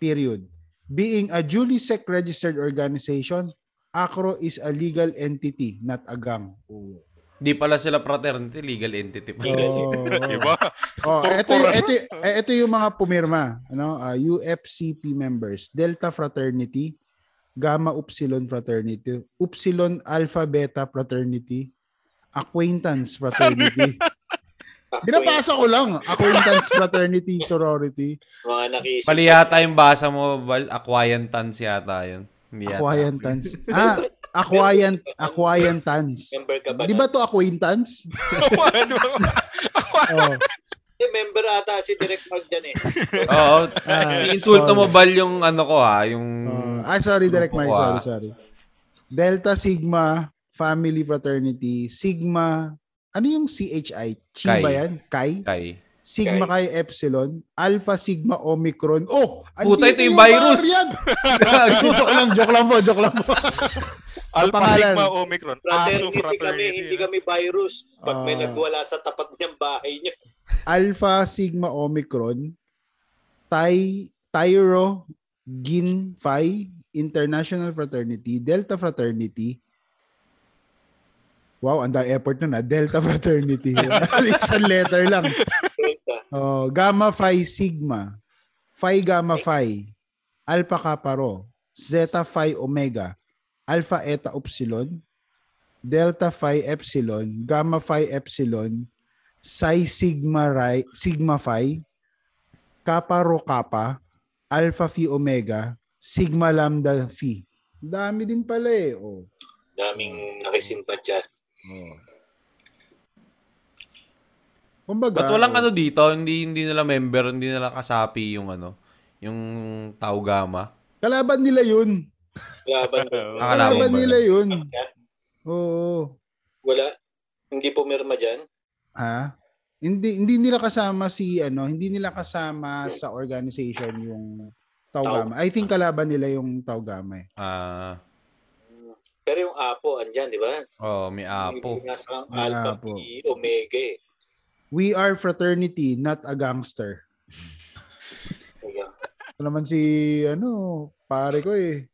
period. Being a duly sec registered organization, Acro is a legal entity, not agang. Oh. Di pala sila fraternity, legal entity pa. Oh. Diba? Oh, ito, ito, ito yung mga pumirma, ano? Uh, U F C P members, Delta Fraternity, Gamma Upsilon Fraternity, Upsilon Alpha Beta Fraternity, Acquaintance Fraternity. Binabasa ko lang, Acquaintance Fraternity Sorority. Mga nakisip. Pali yata yung basa mo, Val, Acquaintance yata yun. Acquaintance. Ah, Acquaint, acquaintance. Ba di ba to acquaintance? Oh. Eh, member ata si Direk Mark dyan eh. Oo. Ah, insulto mo ba yung ano ko ha? Yung... Uh, ah, sorry Direk Mark. Sorry, sorry. Delta Sigma Family Fraternity. Sigma. Ano yung C H I? Chi Kai. Ba yan? Kai? Kai. Sigma Phi Epsilon, Alpha Sigma Omicron. Oh, puta, ito yung virus. Joke lang, joke lang po, joke lang po. Alpha pangalan. Sigma Omicron. Fraternity, fraternity kami, yun. Hindi kami virus. Pag may uh, nagwala sa tapat niyang bahay niya. Alpha Sigma Omicron, Ty, Tyro Gin Phi International Fraternity, Delta Fraternity. Wow, ang dami effort nun na Delta Fraternity. Isang letter lang. Oh, Gamma Phi Sigma, Phi Gamma Phi, Alpha Kappa Rho, Zeta Phi Omega, Alpha Eta Epsilon, Delta Phi Epsilon, Gamma Phi Epsilon, Psi Sigma Rai, Sigma Phi, Kappa Rho Kappa, Alpha Phi Omega, Sigma Lambda Phi. Dami din pala eh. Oh. Daming nakisimpa dyan. Oh. Kumbaga, but walang oh. ano dito, hindi hindi nila member, hindi nila kasapi yung ano, yung Tau Gamma. Kalaban nila yun. Kalaban, Kalaban nila yun. Oo. Wala. Hindi pumirma diyan. Ha? Hindi hindi nila kasama si ano, hindi nila kasama sa organization yung Tau Gamma. I think kalaban nila yung Tau Gamma. Eh. Ah. Pero yung Apo andyan, di ba? Oh, may Apo. Yung nasa Alpha Phi Omega. Eh. We are fraternity, not a gangster. Ito naman si, ano, pare ko eh.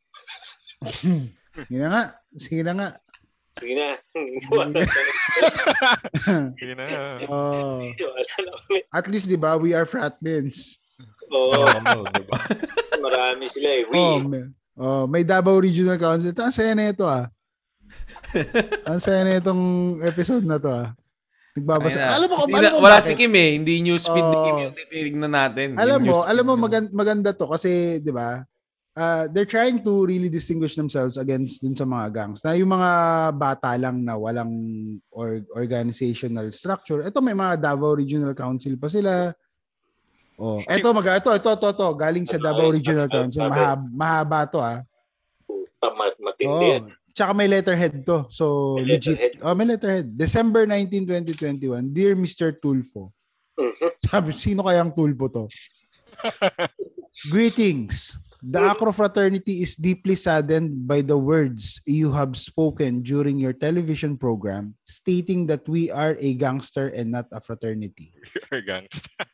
Sige na nga. Sige na nga. Sige na. Sige na. Oh. At least, di ba, we are frat mens. Oo. Oh, diba? Marami sila eh. We. Oh, may, oh, may Davao Regional Council. Ang saya na ito ah. Ang saya na itong episode na to ah. Nagbabasa. Ay, alam mo kung ano wala bakit? Si Kim eh, hindi news feed oh. ni Kim yung titignan natin. Alam mo, alam mo maganda, maganda to kasi 'di ba? Uh, they're trying to really distinguish themselves against dun sa mga gangs. Na yung mga bata lang na walang or, organizational structure. Ito may mga Davao Regional Council pa sila. Oh, ito mga ito ito ito, ito galing sa Davao Regional Council. Mahaba, mahaba to ah. Tamat matindi. Oh. Tsaka may letterhead to. So, may legit. Letterhead. Oh, may letterhead. December nineteenth, twenty twenty-one. Dear Mister Tulfo. Sabi, sino kayang Tulfo to? Greetings. The Acro Fraternity is deeply saddened by the words you have spoken during your television program stating that we are a gangster and not a fraternity. You're a gangster.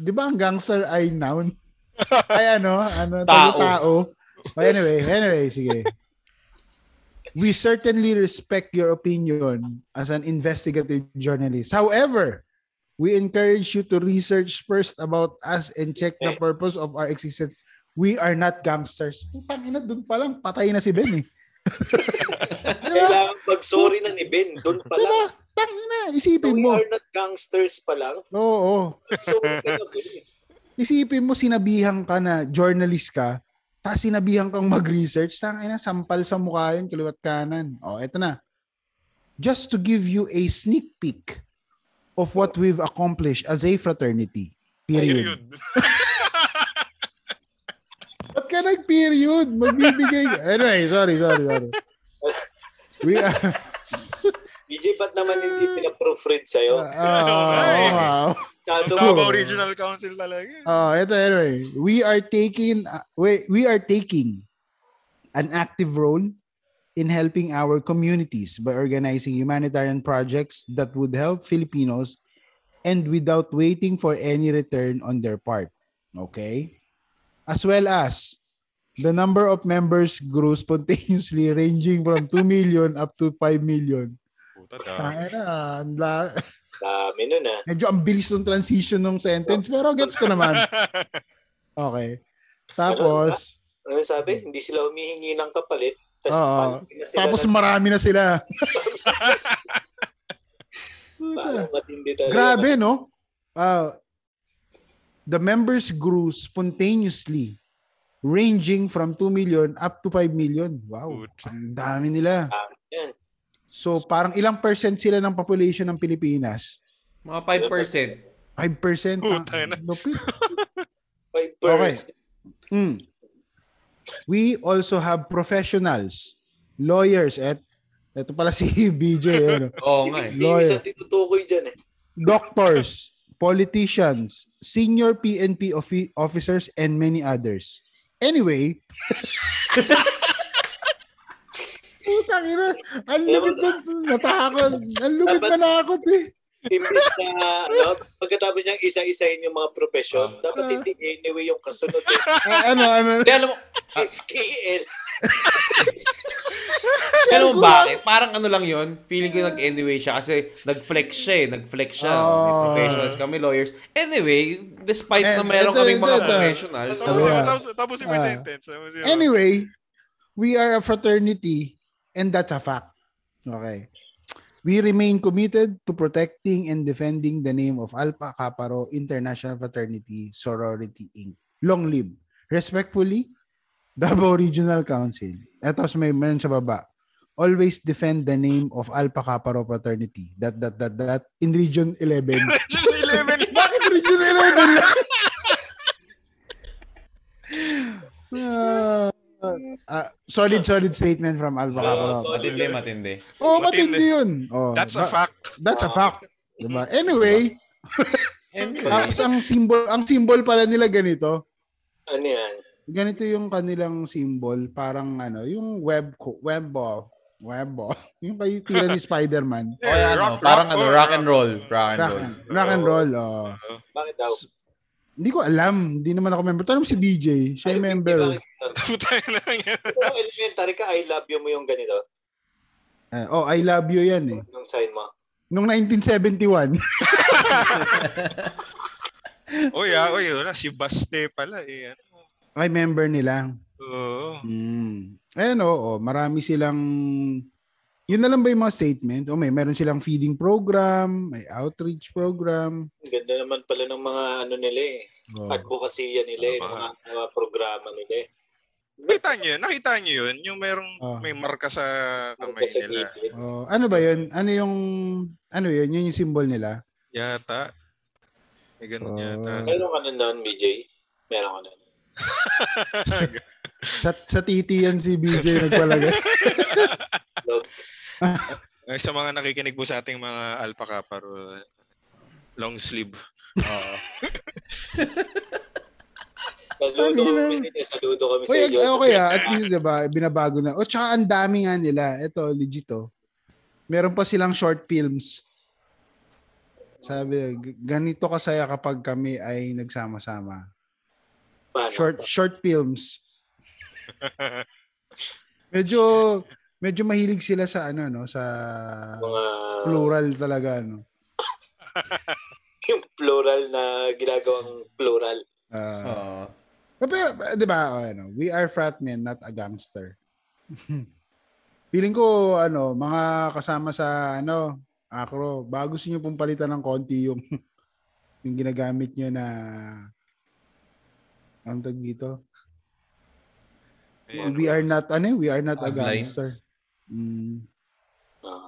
Di ba ang gangster ay noun? Ay ano? ano tao. tao. But anyway, anyway, sige. We certainly respect your opinion as an investigative journalist. However, we encourage you to research first about us and check the purpose of our existence. We are not gangsters. Putang ina, doon pa lang patay na si Ben eh. Kailangan mag-sorry na ni Ben doon pa lang. Diba? Tang ina, isipin mo. We are not gangsters pa lang. Oo. So, isipin mo sinabihan ka na journalist ka. Tapos sinabihan kang mag-research, tangay na, sampal sa mukha yun, kaliwat kanan. O, oh, eto na. Just to give you a sneak peek of what we've accomplished as a fraternity. Period. Ba't ka nag-period? Magbibigay. Anyway, sorry, sorry, sorry. We are... D J, ba't naman hindi pinaproofread sa'yo? Uh, uh, wow. Davao Regional Council talaga. Oh, ito anyway. We are taking uh, we, we are taking an active role in helping our communities by organizing humanitarian projects that would help Filipinos and without waiting for any return on their part. Okay? As well as the number of members grew spontaneously ranging from two million up to five million. Sana, ang la... Dami nun ah. Medyo ang bilis ng transition ng sentence, pero gets ko naman. Okay. Tapos... Ano, ano sabi? Hindi sila humihingi ng kapalit. Tas uh, tapos ng... marami na sila. Parang matindi tayo. Grabe, no? Uh, the members grew spontaneously ranging from two million up to five million. Wow. Ang dami nila. Dami yan. So, parang ilang percent sila ng population ng Pilipinas? Mga five percent. five percent? Puta na. five percent. Okay. Mm. We also have professionals, lawyers, at ito pala si B J. Ano? Oo nga. Lawyers. Tinutukoy dyan eh. Doctors, politicians, senior P N P ofi- officers, and many others. Anyway, putang ina, ang lupit na natakot. Ang lupit na nakakot eh. Imbis na, no, pagkatapos niyang isa-isahin yung mga profession, uh, dapat hindi uh, anyway yung kasunod. Eh. Uh, ano, ano? Di, alam mo, uh, S K L. Alam mo bakit? Parang ano lang yun, feeling ko nag-anyway siya kasi nag-flex siya eh. Nag-flex siya. Oh. May professionals kami, lawyers. Anyway, despite And, na meron kaming mga ito, professionals. Ito, so, uh, tapos, tapos yung uh, sentence. Tapos, anyway, we are a fraternity. And that's a fact. Okay. We remain committed to protecting and defending the name of Alpha Kappa Rho International Fraternity Sorority Incorporated. Long live. Respectfully, Davao Regional Council. Etos may meron sa baba. always defend the name of Alpha Kappa Rho Fraternity. That, that, that, that. In Region eleven. Region eleven. Bakit Region eleven lang? uh, uh, solid, solid statement from Alpha Kappa Rho. Matindi, matindi. Oo, matindi yun. Oh, that's a fact. That's a fact. Diba? Anyway, tapos ang symbol, ang symbol pala nila ganito. Ano yan? Ganito yung kanilang symbol. Parang ano, yung web, web ball. Webo. Yung kayo tira ni Spider-Man. O yan, rock, no? Parang rock, ano, rock and roll. Rock and roll. Rock and roll, oh. Bakit daw? Hindi ko alam. Hindi naman ako member. Tanong si D J. Siya yung member. Putang ina niya. Elementary ka, I love you mo yung ganito. Uh, oh, I love you yan eh. Nung sign mo? Nung nineteen seventy-one. Uy, ah, uy, wala. Si Baste pala eh. Ay, member nila. Oo. Oh. Mm. Ayan, oo. Marami silang... Yun na lang ba yung mga statement? O may, meron silang feeding program, may outreach program. Ganda naman pala ng mga ano nila eh. Oh. Advocacy nila eh. Oh. Mga uh, programa nila eh. Nakita nyo yun? Nakita nyo yun? Yung merong oh. may marka sa kamay marka sa nila. Oh. Ano ba yun? Ano yung... Ano yun? Yun yung symbol nila? Yata. May ganun oh. yata. Meron ka nun nun, B J? Meron ka nun. sa, sa titi yan si B J nagpalagay. Sa mga nakikinig po sa ating mga Alpha Kappa Rho, long sleeve. Oo. Saludo kami, saludo kami sa iyo. Okay, ah, at least diba, binabago na. O tsaka ang dami nga nila. Ito, legit oh. Meron pa silang short films. Sabi, ganito kasaya kapag kami ay nagsama-sama. Short short films. Medyo medyo mahilig sila sa ano no, sa mga... plural talaga no. Yung plural na ginagawang plural. Uh, uh, pero 'di ba ano, we are frat men, not a gangster. Feeling ko ano, mga kasama sa ano, Acro, bago niyo pong palitan ng konti yung yung ginagamit niyo na ang tag dito. We are not, ano, we are not a gangster. Mm.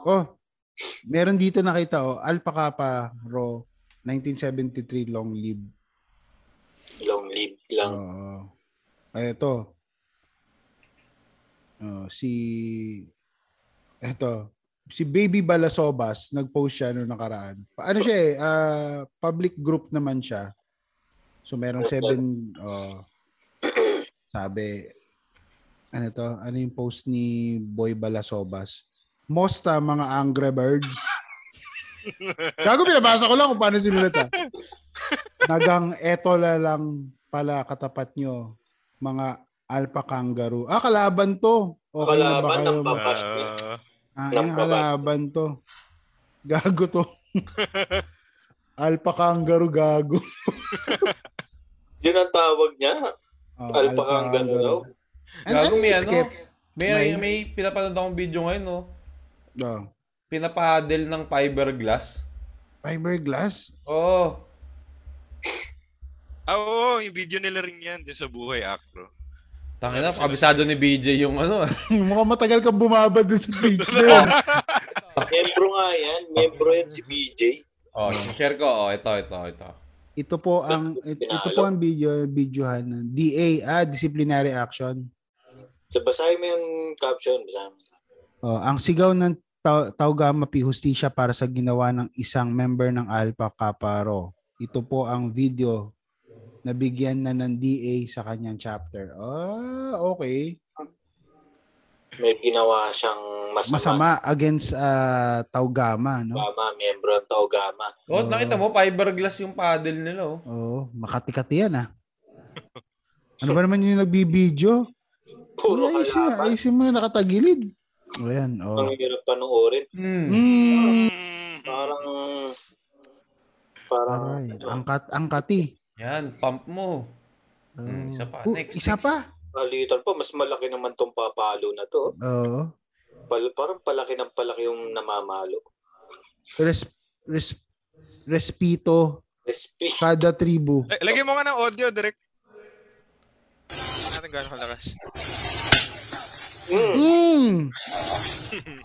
Oh, meron dito nakita, oh, Alpha Kappa Rho, nineteen seventy-three, long live. Long live lang. Oh. Ay, ito. Oh, si, ito, si Baby Balasobas, nag-post siya noong nakaraan. Ano siya eh, uh, public group naman siya. So merong seven oh, sabi ano to? Ano yung post ni Boy Balasobas? Mosta mga Angry Birds. Gago, binabasa ko lang kung paano sinulat. Nagang eto la lang pala katapat nyo mga Alpha Kangaroo. Ah, kalaban to. Okay, kalaban ng papas. Ah, kalaban to. Gago to. Alpha Kangaroo, gago. Yun ang tawag niya. Oh, Alpha Kangaroo. Gagong may ano, may, may, may pinapanood akong video ngayon, no? Oh. Pinapaddle ng fiberglass. Fiberglass? Oo. Oh. Oo, oh, yung video nila rin yan din sa buhay, Acro. Tangin na, kabisado ni B J yung ano. Mukhang matagal kang bumabad din sa page na. Membro nga yan. Membro yan si B J. Oh, share ko. Oh, ito, ito, ito. Ito po ang ito, ito po ang video videohan ng D A, ah, disciplinary action. So basahin mo yung caption, basahin. Oh, ang sigaw ng Tau, Tau Gamma pihustisya para sa ginawa ng isang member ng Alpha Kappa Rho. Ito po ang video na bigyan na ng D A sa kanyang chapter. Ah, okay. May ginawa siyang masama, masama against uh, Tau Gamma, no? Tama, miyembro ng Tau Gamma. Oh, oh, nakita mo fiberglass yung paddle nila, oh. Oh, makatikati yan, ah. Ano ba naman yung nagbibideo? Puro ay, kalaban. Ayusin mo na nakatagilid. O yan, oh. Ang hirap panoorin. Mm. Mm. Parang parang aray, ano? Angkat, angkati. Yan, pump mo. Mm. Isa pa. Next, oh, isa next. Pa. Palitan pa, mas malaki naman tong papalo na to. Oo. Pal- parang palaki ng palaki yung namamalo. Res- res- respito. Respito. Kada tribu. L- lagay mo nga ng audio, direct. Ano natin gano'ng kalakas? Mm. Mm.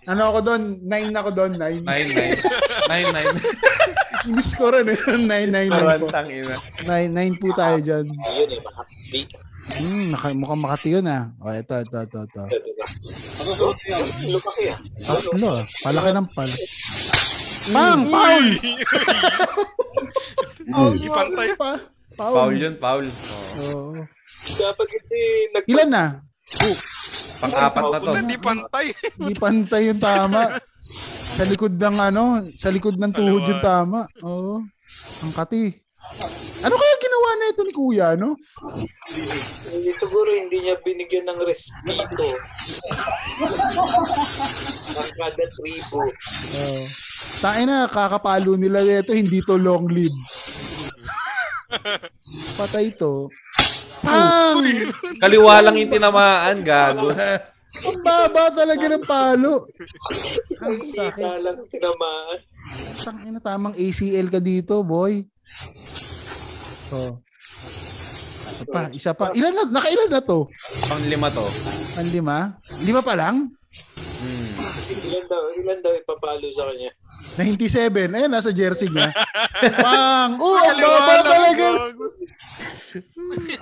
Ano ako doon? Nine ako doon. Nine. Nine, nine. Nine, nine. Miss ko rin eh. Nine, nine, nine po. Nine, nine po tayo dyan. Ayun eh, makati. Hmm, mukhang makati yun ah. O, ito, ito, ito, ito. Ano doon? Lupaki ah. Tatlo. Palaki ng pal. Pang! Paul! Ipantay pa. Paul yun, Paul. Oo. Dapat kasi nag- Ilan na? Oh. Pang-apat na to. Hindi pantay. Hindi pantay yung tama. Sa likod ng ano, sa likod ng tuhod yung tama. Oo. Ang kati. Ano kaya ginawa na ito ni Kuya, no? Hindi, siguro hindi niya binigyan ng respeto. Kada tribo. Oo. Tain na, kakapalo nila ito, hindi to long live. Patay to. Pang! Kaliwa lang yung tinamaan, gago. Ang baba talaga ng palo. Ang sakit. Ang tinamaan. Tangina, tamang A C L ka dito, boy. So, isa pa, isa pa. Ilan na? Nakailan na to? Panglima to. Panglima? Lima pa lang? Hmm. Ilan daw, ilan daw ipapalo sa kanya? ninety-seven. Ayun, nasa jersey niya. Pang! Oh, ang baba talaga.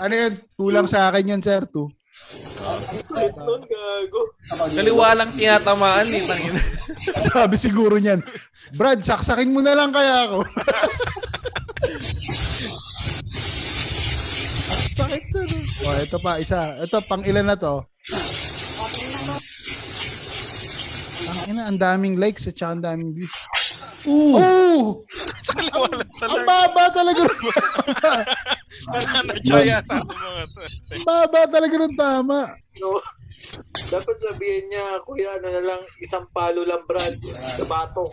Ano yun? Tulang sa akin yun, sir. Two. Kaliwa lang tinatamaan eh. Sabi siguro niyan, Brad, saksakin mo na lang kaya ako. Sakit na. Oh, ito pa, isa. Ito, pang ilan na to? Ang ina, ang daming likes at saka ang daming views. Ooh! Ooh! Sa kaliwa lang talaga. Ang baba talaga. Nananadya yata itong mga to. Baba talaga ng tama. No, dapat sabihin niya, Kuya, ano na lang, isang palo lang, Brad. Kabatok.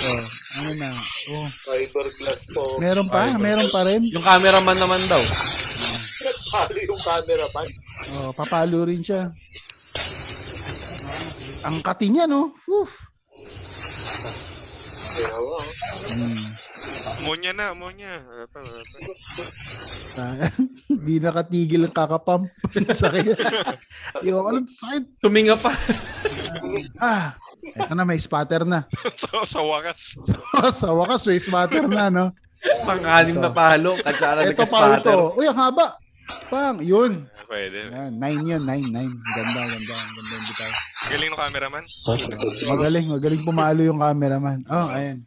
Oh, ano na? Oh. Fiberglass po. Meron pa? Fiberglass. Meron pa rin? Yung cameraman naman daw. Nagpalo yung cameraman. Oh, papalo rin siya. Ang kati niya, no? Woof. Hmm. Monya na, monya. Hindi ah, nakatigil ang kakapump. Sakit. Iwan ko lang sa sakit. Tuminga pa. Ah, eto na, may spatter na. sa, sa wakas. Sa, sa wakas, may spatter na, no? Pang-anim na palo. Katsara na ka-spatter. Uy, ang haba. Pang, yun. Pwede. Yan, nine yun, nine, nine. Ganda, ganda. Ganda yung bitay. Magaling no cameraman. Magaling, magaling pumalo yung cameraman. Oh, ayan.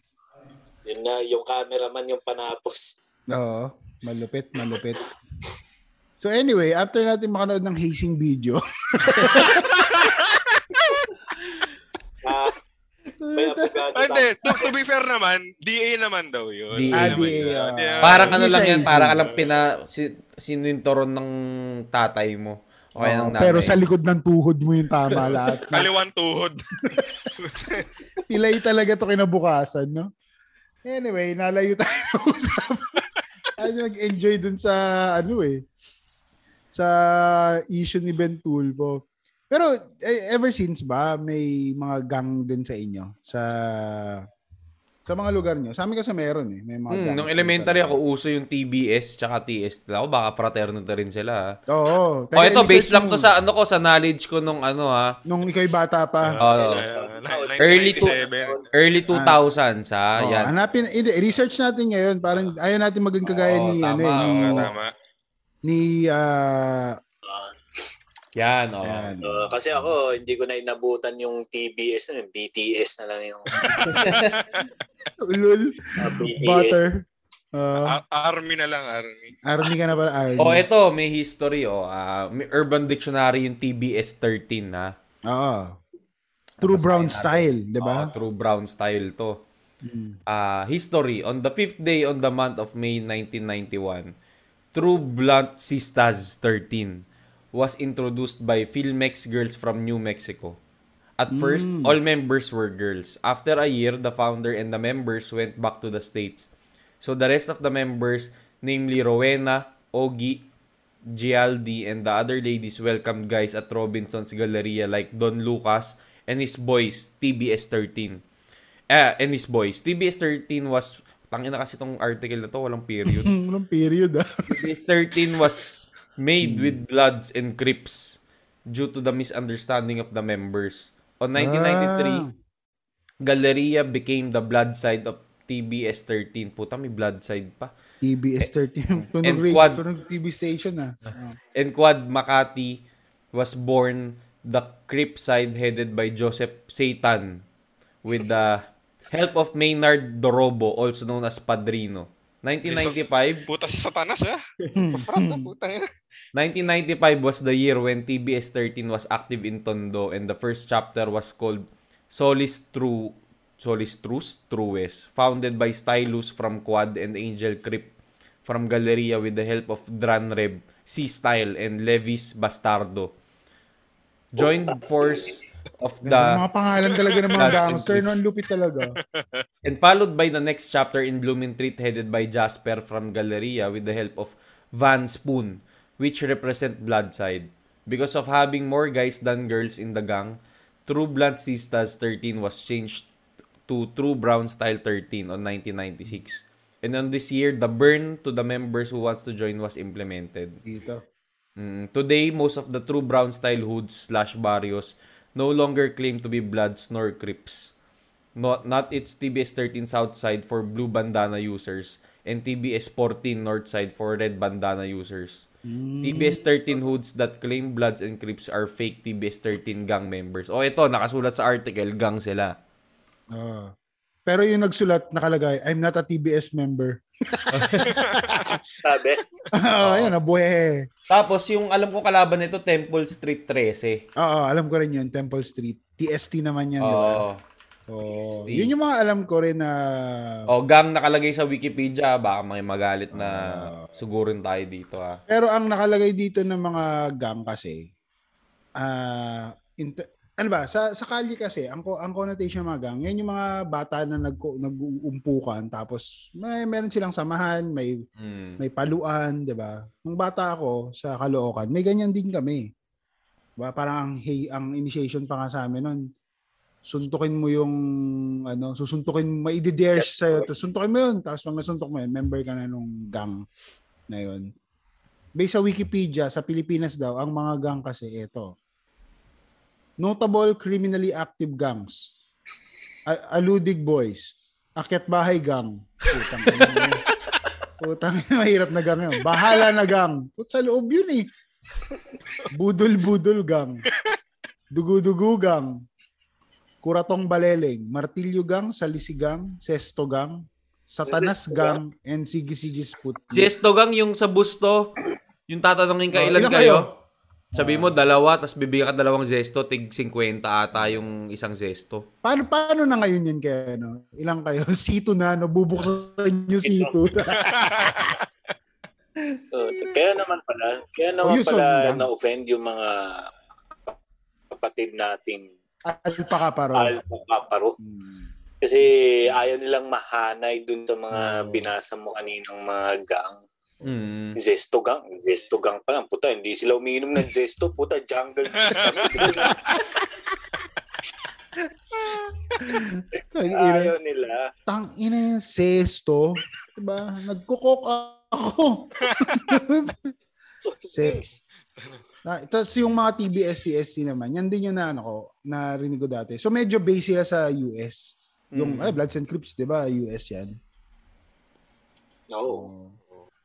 Yun na, yung cameraman yung panapos. Oo, malupit, malupit. So anyway, after natin makanood ng hazing video, ah, uh, to, to be fair naman, D A naman daw yun. D A, D A. Uh, D A. Parang ano lang yan, parang alam pina, si, sinintoron ng tatay mo. Okay, oh, pero sa likod ng tuhod mo yung tama lahat. Kaliwan tuhod. Ilay talaga to kinabukasan, no? Anyway, nalayo tayo ng usapan. Tayo nag-enjoy dun sa, ano eh, sa issue ni Ben Tulfo. Pero ever since ba, may mga gang din sa inyo? Sa sa mga lugar nyo? Sa amin kasi meron eh. May mga hmm, gang. Nung elementary ako, uso yung T B S tsaka T S T. Ako baka fraternity rin sila. Oo. O oh, ito, based lang to sa, ano ko, sa knowledge ko nung ano ha. Nung ikaw'y bata pa. Oo. Uh, uh, Early to, early two thousands ha. Oh, yan. Hanapin, research natin ngayon. Parang ayaw natin maging kagaya oh, ni tama, ano eh, ni, tama. Ni uh, yan oh. Yan. Uh, kasi ako hindi ko na inabutan yung T B S, yung B T S na lang yung lol. Uh, butter. Uh, Army na lang, Army. Army ka na pala, Army. Oh, ito may history oh. Uh, may Urban Dictionary yung T B S thirteen ha. Oo. True Brown style, di ba? Oh, True Brown style to. Mm. Uh, history, on the fifth day on the month of May nineteen ninety-one, True Blunt Sistas thirteen was introduced by Filmex girls from New Mexico. At first, mm. all members were girls. After a year, the founder and the members went back to the States. So the rest of the members, namely Rowena, Ogie, Gialdi, and the other ladies welcomed guys at Robinson's Galleria like Don Lucas, and his boys, T B S thirteen. Eh, and his boys. T B S thirteen was... Tangina kasi itong article na to, walang period. Walang period, ah. T B S thirteen was made with Bloods and Crips. due to the misunderstanding of the members. On nineteen ninety-three, ah. Galleria became the blood side of T B S thirteen. Puta, may blood side pa. T B S thirteen. Tunog Quad, tunog T V station ah. And Quad Makati was born the Crip side headed by Joseph Satan with the help of Maynard Dorobo, also known as Padrino. nineteen ninety-five... Puta si Satanas, ha? Parang puta yan. nineteen ninety-five was the year when T B S thirteen was active in Tondo and the first chapter was called Solis True... Solis Trus? Trues, founded by Stylus from Quad and Angel Crip from Galleria with the help of Dranreb, C-Style, and Levis Bastardo. Joined force... of the mga pangalan talaga ng mga gangster noon, lupit talaga. And followed by the next chapter in Blumentritt headed by Jasper from Galleria with the help of Van Spoon, which represent blood side. Because of having more guys than girls in the gang, True Blancistas thirteen was changed to True Brown Style thirteen on nineteen ninety-six. And on this year, the burn to the members who wants to join was implemented. Dito. Mm, today, most of the True Brown Style hoods slash barrios no longer claim to be Bloods nor Crips. Not, not its T B S thirteen Southside for blue bandana users and T B S fourteen Northside for red bandana users. Mm. T B S thirteen hoods that claim Bloods and Crips are fake T B S thirteen gang members. O oh, ito, nakasulat sa article, gang sila. Uh, pero yung nagsulat, nakalagay, I'm not a T B S member. Sabi? Oo, yun, abuhe. Tapos yung alam ko kalaban nito Temple Street thirteen. Oo, alam ko rin yun, Temple Street. T S T naman yan. Oo. Oh, yun yung mga alam ko rin na... O, oh, gang nakalagay sa Wikipedia, baka may magalit na uh, sugurin tayo dito ha. Pero ang nakalagay dito ng mga gang kasi, uh, inter- ano ba, sa, sa kali kasi, ang, ang connotation ng mga gang, yan yung mga bata na nag, nag-uumpukan, tapos may meron silang samahan, may mm. may paluan, di ba? Nung bata ako sa Caloocan, may ganyan din kami. Diba? Parang hey, ang initiation pa nga sa amin nun, suntukin mo yung, ano, susuntukin, maididare siya sa'yo, tapos suntukin mo yun, tapos pag nasuntok mo yun, member ka na nung gang na yun. Based sa Wikipedia, sa Pilipinas daw, ang mga gang kasi, eto. Notable criminally active gangs. A- Aludig Boys. Akyat Bahay Gang. Putang ina. Putang ina, mahirap na gang yun. Bahala na gang. Put sa loob yun eh. Budol-budol gang. Dugu-dugu gang. Kuratong Baleleng. Martilyo gang, Salisi gang, Sesto gang, Satanas gang, and Sige-Sigis Put. Sesto gang yung sa busto. Yung tatanungin ka ilan kayo? Sabi mo, dalawa, tapos bibigyan ka dalawang zesto, tig fifty ata yung isang zesto. Paano, paano na ngayon yun kaya, no? Ilang kayo? C two na, nabubuksan nyo C two. So, kaya naman pala, kaya naman oh, pala na-offend yung mga kapatid natin. Alpha Kappa Rho. Alpha Kappa Rho. Hmm. Kasi ayaw nilang mahanay dun sa mga oh. binasa mo kaninang mga gang. Mm. Zesto gang, zesto gang pa lang. Puta, hindi sila umiinom ng zesto. Puta, jungle juice. Ayaw nila. Tang ina yung zesto. Diba? Nagkukok ako. Zesto. Tapos yung mga T B S C S C naman, yan din yung na, ano ko, narinig ko dati. So medyo base sila sa U S. Yung mm. ay, Bloods and Crips, diba? U S yan. No. So,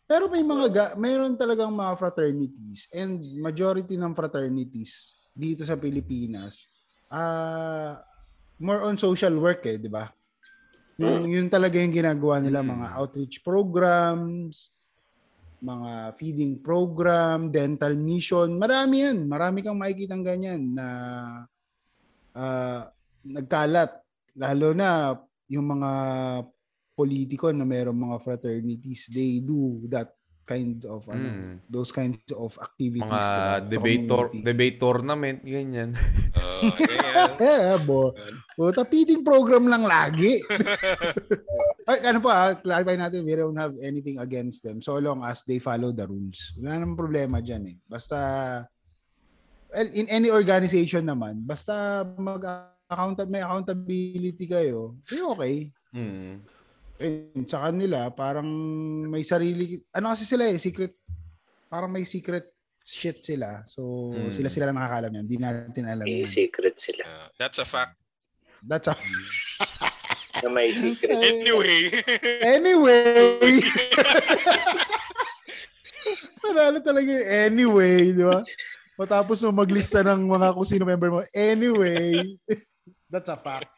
pero may mga ga- mayroon talagang mga fraternities and majority ng fraternities dito sa Pilipinas uh, more on social work eh, di ba? Yung, yun talaga yung ginagawa nila, mga outreach programs, mga feeding program, dental mission, marami yan. Marami kang makikitang ganyan na uh, nagkalat. Lalo na yung mga politiko na mayroong mga fraternities, they do that kind of mm. ano, those kinds of activities. Mga debate, tor- debate tournament, ganyan. Oo, uh, ganyan. Yeah, bo. Puta, feeding program lang lagi. Ay, ano pa, clarify natin, we don't have anything against them so long as they follow the rules. Wala namang problema dyan eh. Basta, well, in any organization naman, basta mag-account, may accountability kayo, eh okay. Hmm. And saka nila, parang may sarili, ano kasi sila eh, secret, parang may secret shit sila. So, hmm. sila-sila lang nakakaalam yan. Hindi natin alam. May yan. Secret sila. Uh, that's a fact. That's a fact. May secret. Anyway. Anyway. Paralo talaga anyway, di ba? Matapos mo maglista ng mga kung sino member mo. Anyway. That's a fact.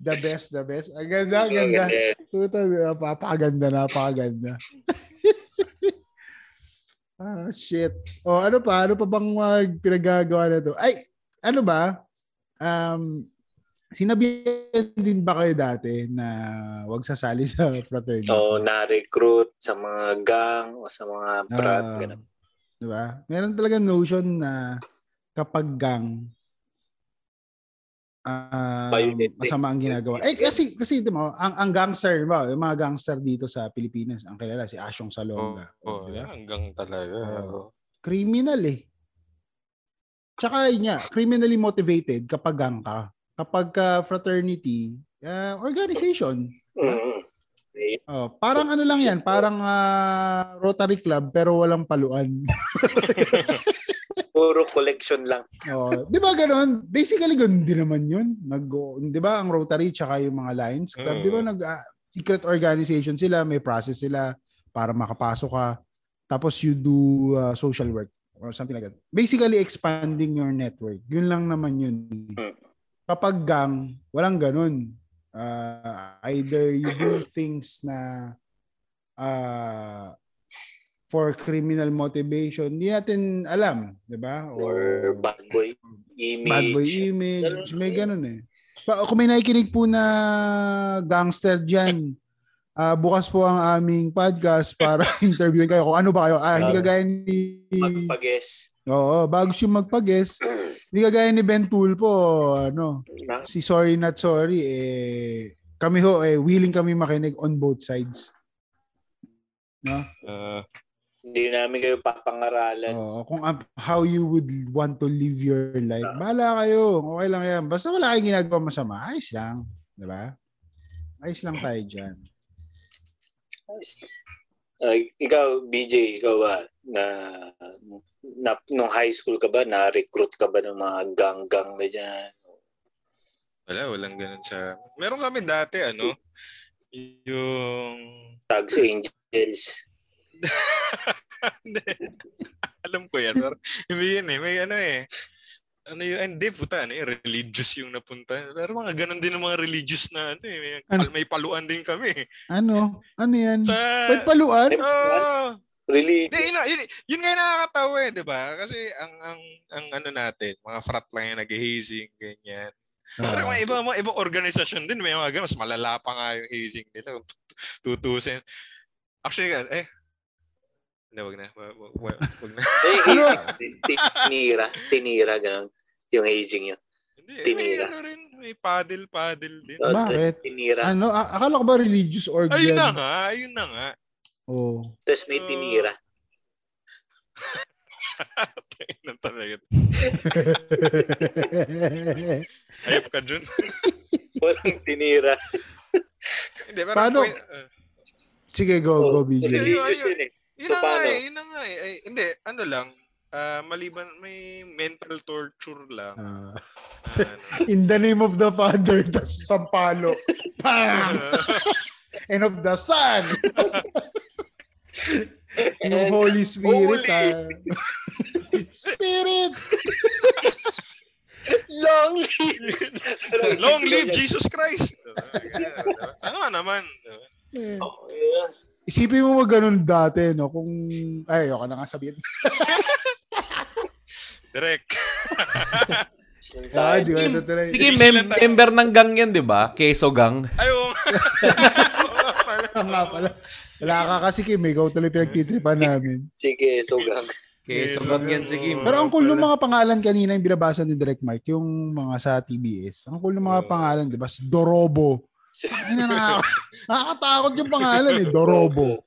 The best, the best. Ang ganda, ang ganda. Napakaganda, napakaganda. Ah, shit. O, oh, ano pa? Ano pa bang mag pinagagawa na ito? Ay, ano ba? Um, sinabihan din ba kayo dati na wag sasali sa fraternity? So, na-recruit sa mga gang o sa mga brat. Uh, diba? Meron talaga notion na kapag gang, Uh, masama ang ginagawa. Eh kasi kasi 'di mo ang ang gangster, 'di ba? Yung mga gangster dito sa Pilipinas, ang kilala si Asyong Salonga. Oh, oh, diba? Hanggang talaga. Uh, criminal eh. Tsaka niya, criminally motivated kapag gang ka. Kapag uh, fraternity, uh, organization. Diba? Oh, parang ano lang 'yan, parang uh, Rotary Club pero walang paluan. Puro collection lang. Oh, 'di ba ganoon? Basically ganoon din naman 'yun. Nag 'di ba ang Rotary tsaka yung mga Lions Club, mm. 'di ba nag uh, secret organization sila, may process sila para makapasok ka. Tapos you do uh, social work or something like that. Basically expanding your network. 'Yun lang naman 'yun. Kapag gang, walang ganoon. Uh, either you do things na uh, for criminal motivation, hindi natin alam, di ba? Or bad boy image. Bad boy image. May ganun eh. Pa, kung may nakikinig po na gangster dyan, uh, bukas po ang aming podcast para interviewin kayo. Kung ano ba kayo? Ah, hindi kagaya ni... Magpag-guess. Oo, bago siya magpag-guess. Hindi kagaya ni Ben Tulfo, ano, si Sorry Not Sorry, eh, kami ho, eh, willing kami makinig on both sides. No? Uh, Hindi namin kayo papangaralan. Oh, kung uh, how you would want to live your life. Bahala kayo. Okay lang yan. Basta wala kayong ginagawa masama. Ayos lang. Diba? Ayos lang tayo dyan. Uh, ikaw, B J, ikaw ba? Na, na, nung high school ka ba? Na-recruit ka ba ng mga gang-gang na dyan? Wala, walang ganun sa... Meron kami dati, ano? Yung... Tags Angels. Alam ko yan. Pero, hindi yan eh. May ano eh. Ano yun? Hindi, puta. Ano eh? Religious yung napunta. Pero mga ganun din ng mga religious na ano eh. May, may paluan din kami. Ano? Ano yan? Sa... May paluan? Oo. Oh, religious? Di, yun, yun, yun nga yung nakakatawa eh. Diba? Kasi ang, ang, ang ano natin, mga frat lang yung nag-hazing, ganyan. Pero uh, may iba, mga ibang organisasyon din. May mga ganun. Mas malala pa nga yung hazing nila. Tutusin. Actually, eh, na wag na wag, wag, wag na ano tinira tinira ganun yung hazing yun tinira ano rin may paddle paddle din so, bakit tinira ano a- akala ko ba religious org ayun na nga ayun na nga oh tapos may tinira tayo talaga ayop ka dun walang tinira hindi, paano point, uh, sige go oh, go B J religious yun eh. Yun so, na nga eh, yun na nga eh. Ay, hindi, ano lang, uh, maliban may mental torture lang. Uh, uh, in the name of the Father, the Sampalo, and of the Son, and the Holy Spirit. Holy. Ah. Spirit! Long live! Long live Jesus Christ! Ano naman? Yeah. Oh, yeah. Isipin mo mag ganun dati, no? Kung... Ay, ayoko na nga sabihin. Direk. Ay, di ba? Sige, mem- member ng gang yan, di ba? Keso gang. Ayun. Nga pala. Wala ka kasi, Kim. Ikaw tuloy pinagtitripan namin. Si Keso gang. Keso gang yan, si Kim. Pero ang cool ng mga pangalan kanina yung binabasa ni Direk Mark, yung mga sa T B S. Ang cool ng mga pangalan, di ba? Si Dorobo. Ina na. Nakakatakot yung pangalan eh, Dorobo.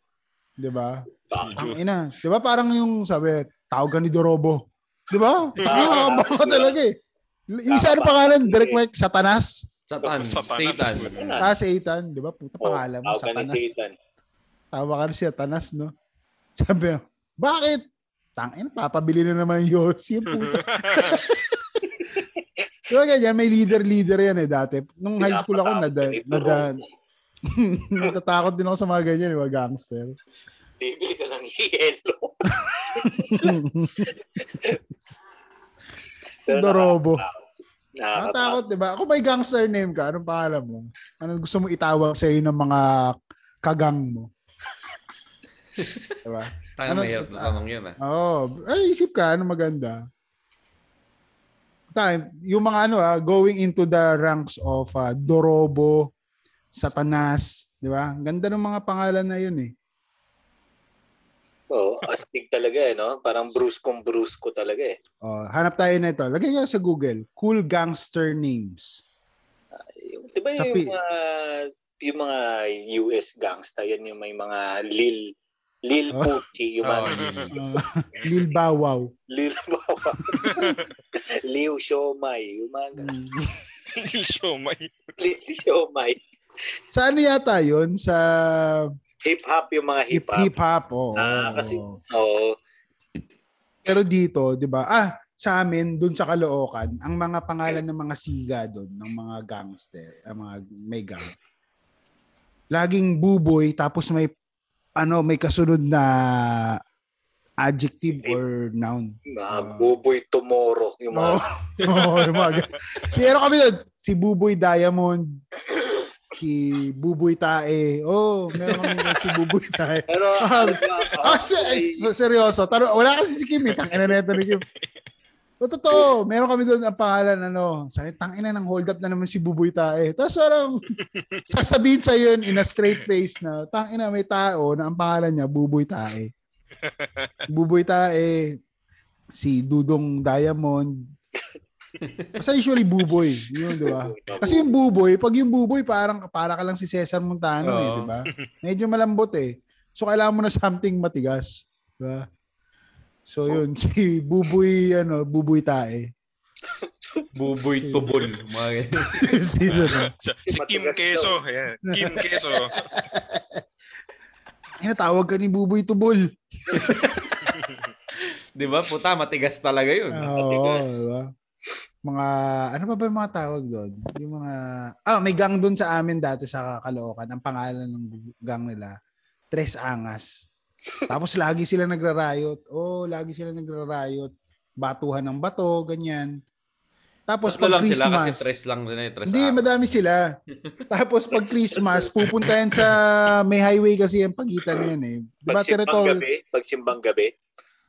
'Di ba? Ang ina, 'di ba parang yung sabi, tawagan ni Dorobo. 'Di ba? Ah, baka talaga eh. Isa ang pangalan, direct mic, Satanas. Satan. Satan. Ah, Satan, 'di ba? Puta pangalan mo, Satanas. Tawa ka rin siya, tanas, no? Sabi niya, bakit? Tangin, papabili na naman yung Yossi. So, ganyan, may leader-leader yan eh dati. Nung high school ako, nada, nada, natatakot din ako sa mga ganyan, yung mga gangster. Bibili ka ng yelo. Dorobo. Nakatakot, diba? Kung may gangster name ka, anong pangalan mo? Anong gusto mo itawag sa'yo ng mga kagang mo? Diba? Ano, mahirap na tanong yun ah. Oo. Oh, ay, isip ka, ano maganda? Time, yung mga ano ah, going into the ranks of uh, Dorobo, Satanas, diba? Ganda ng mga pangalan na yun eh. So, astig talaga eh, no? Parang bruskong-brusko talaga eh. Oh, hanap tayo na ito. Lagay nyo sa Google, cool gangster names. Uh, diba sa yung, pi- uh, yung mga U S gangster, yan yung may mga Lil Lil oh. Puti, yung mga... Oh. Lil Bawaw. Lil Bawaw. Liu Shomai, yung mga... Lil Shomai. Lil Shomai. Sa ano yata yun? Sa... Hip-hop, yung mga hip-hop. Hip-hop, oo. Oh. Ah, kasi, oo. Oh. Pero dito, di ba? Ah, sa amin, dun sa Caloocan, ang mga pangalan ng mga siga dun, ng mga gangster, ang mga may gang. Laging buboy, tapos may, ano, may kasunod na adjective or noun. Uh, buboy tomorrow. Yung mga... Oo, yung mga. Si, ano kami dun? Si Buboy Diamond. Si Buboy Tae. Oh, meron kami si Buboy Tae. Pero, um, oh, seryoso. Taro, wala kasi si Kim. Tangina na ito ni Kim. O, totoo. Meron kami doon ang pangalan. Ano, sabi, tangina ng hold up na naman si Buboy Tae. Tapos parang sasabihin sa yun in a straight face na tangina may tao na ang pangalan niya Buboy Tae. Buboy Tae. Si Dudong Diamond. Kasi usually buboy, yun, di ba? Kasi yung buboy, pag yung buboy, parang para ka lang si Cesar Montano, oh. eh, di ba? Medyo malambot eh. So, kailangan mo na something matigas, di ba? So, yun, si Buboy, ano, Buboy Tae. Buboy Tubol. Si, si Kim Queso. Yan. Kim Queso. Inatawag ka ni Buboy Tubol. Di ba? Puta, matigas talaga yun. Oo, di ba? Mga, ano pa ba yung mga tawag doon? Yung mga, ah, may gang doon sa amin dati sa Caloocan. Ang pangalan ng gang nila, Tres Angas. Tapos lagi sila nagra-riot. Oh, lagi sila nagra-riot. Batuhan ng bato, ganyan. Tapos pag lang Christmas. Sila kasi tres lang din eh, tres hindi, angas. Madami sila. Tapos pag Christmas, pupunta yan sa, may highway kasi yung pagitan yan eh. Diba, pagsimbang territory, gabi, pagsimbang gabi.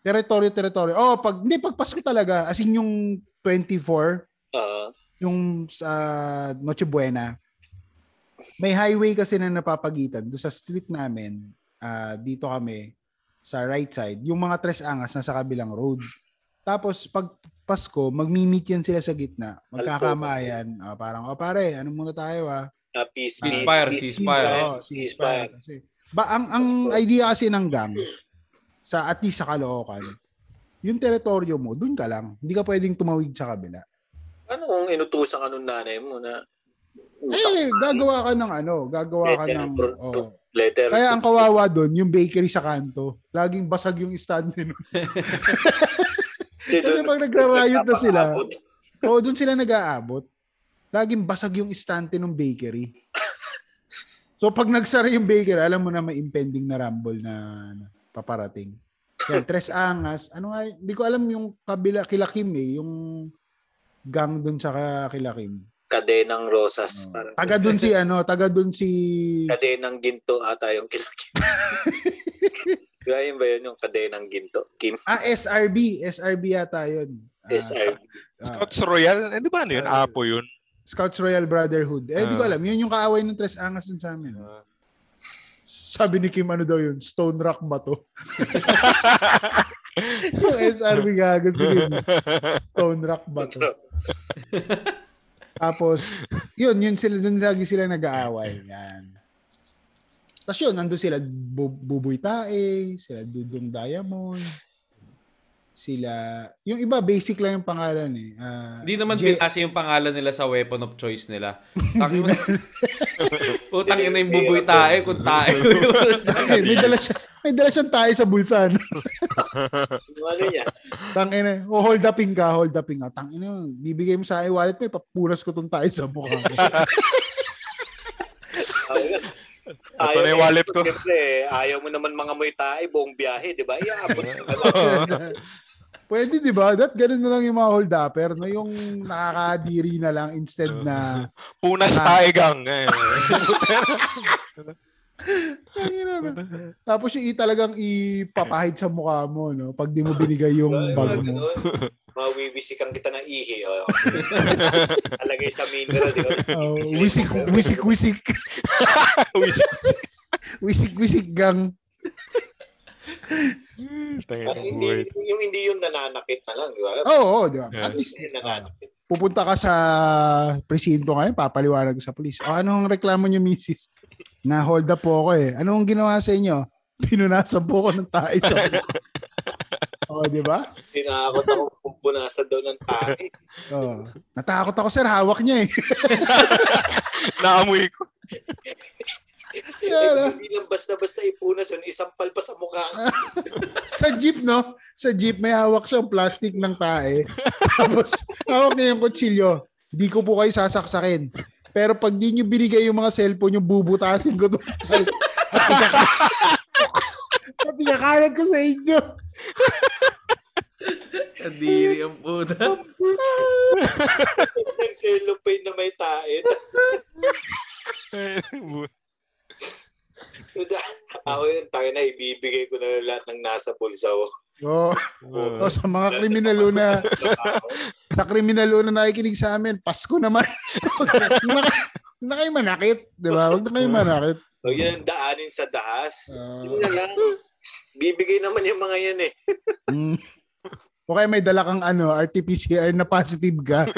Territory, territory. Oh, pag, hindi, pagpasko talaga. As in yung, twenty-four, uh, yung sa uh, Noche Buena, may highway kasi na napapagitan. Doon sa street namin, uh, dito kami, sa right side, yung mga Tres Angas nasa kabilang road. Tapos pag Pasko, mag-meet yan sila sa gitna. Magkakamayan. Oh, parang, oh pare, ano muna tayo ah? Uh, peace, peace, fire, peace, fire. Peace, fire. Ba, ang, ang idea kasi ng gang, sa, at least sa Caloocan, yung teritoryo mo, dun ka lang. Hindi ka pwedeng tumawid sa kabila. Ano kung inutusan ka nung nanay mo na... Eh, gagawa ka ng ano. Gagawa letter, ka ng... Oh. Letter. Kaya ang kawawa dun, yung bakery sa kanto, laging basag yung stand nila. Kasi pag nagra-riot na sila, oo, dun sila nag-aabot. Laging basag yung istante ng bakery. So pag nagsara yung bakery, alam mo na may impending na rumble na paparating. Yan, Tres Angas. Ano ay, hindi ko alam yung kabila, Kilakim eh, yung gang dun sa Kilakim. Kadenang Rosas. Oh. Taga dun si ano, taga dun si... Kadenang Ginto ata yung Kilakim. Gayun ba yun yung Kadenang Ginto? Kim? Ah, S R B. S R B yata yun. Uh, S R B. Uh, Scouts Royal? Eh, di ba ano yun? Uh, Apo yun? Scouts Royal Brotherhood. Eh, uh, di ko alam. Yun yung kaaway ng Tres Angas dun sa amin. Uh, Sabi ni Kim, ano daw yun? Stone rock ba to? Yung S R B gagawin si Kim. Stone rock ba to? Tapos, yun, yun sila, dun lagi sila nag-aaway. Yan. Tapos yun, nandun sila Buboy Tae, sila Dudong Diamond. sila. Yung iba, basic lang yung pangalan eh. Hindi uh, naman J- pinasa yung pangalan nila sa weapon of choice nila. Tangin na. Putang ina yung bubuy tayo kung tayo. Kasi may dala siya, may dala siyang tayo sa bulsa. Ano yan? Tangin na. Oh, hold uping ka, hold uping ka. Tangin na. Bibigay mo sa akin wallet mo, ipapulas ko tong tayo sa mukha. Ito na yung wallet ko. Siyempre, ayaw mo naman mga moy tayo buong biyahe, di ba? Iaabot. Pwede, di ba? That ganun na lang yung mga hold upper, no? Yung nakakadiri na lang instead na... Punas na, tayo, gang. Tapos yung talagang ipapahid sa mukha mo, no? Pag di mo binigay yung bago mo. Mawiwisikan kita ng ihi. Oh. Alagay sa mineral. Oh, wisik, wisik, wisik. Wisik, wisik. Wisik, gang. At hindi, yung hindi yung nananakit na lang. Di ba? Oo, oh, di ba? Yeah. At least, uh, pupunta ka sa presinto ngayon, papaliwanag sa polis. O, oh, anong reklamo niyo, misis? Na-hold up po ako eh. Anong ginawa sa inyo? Pinunasan po ko ng tayo sa oh, di ba? Tinakot ako kung punasan daw ng tae. Oh. Natakot ako, sir. Hawak niya eh. Naamoy ko. Hindi lang basta-basta ipunas yun. Isang palpa sa mukha. Sa jeep, no? Sa jeep, may hawak siyang plastic ng tae. Tapos, hawak niya yung kutsilyo. Di ko po kayo sasaksakin. Pero pag di nyo binigay yung mga cellphone, yung bubutasin ko doon. At ikakalat ko sa inyo. Kadiri ang puta. Nagselopay na may tait. Ako yung tayo na ibibigay ko na lahat ng nasa bulsa ko. Oh. Oh, sa mga kriminalo na sa kriminalo na nakikinig sa amin, Pasko naman. Huwag na kayo manakit. Diba? Huwag na kayo manakit. Huwag yan ang daanin sa daas. Yun na lang. Bibigay naman yung mga yan eh. Mm. O kaya may dala kang ano, R T P C R na positive ka.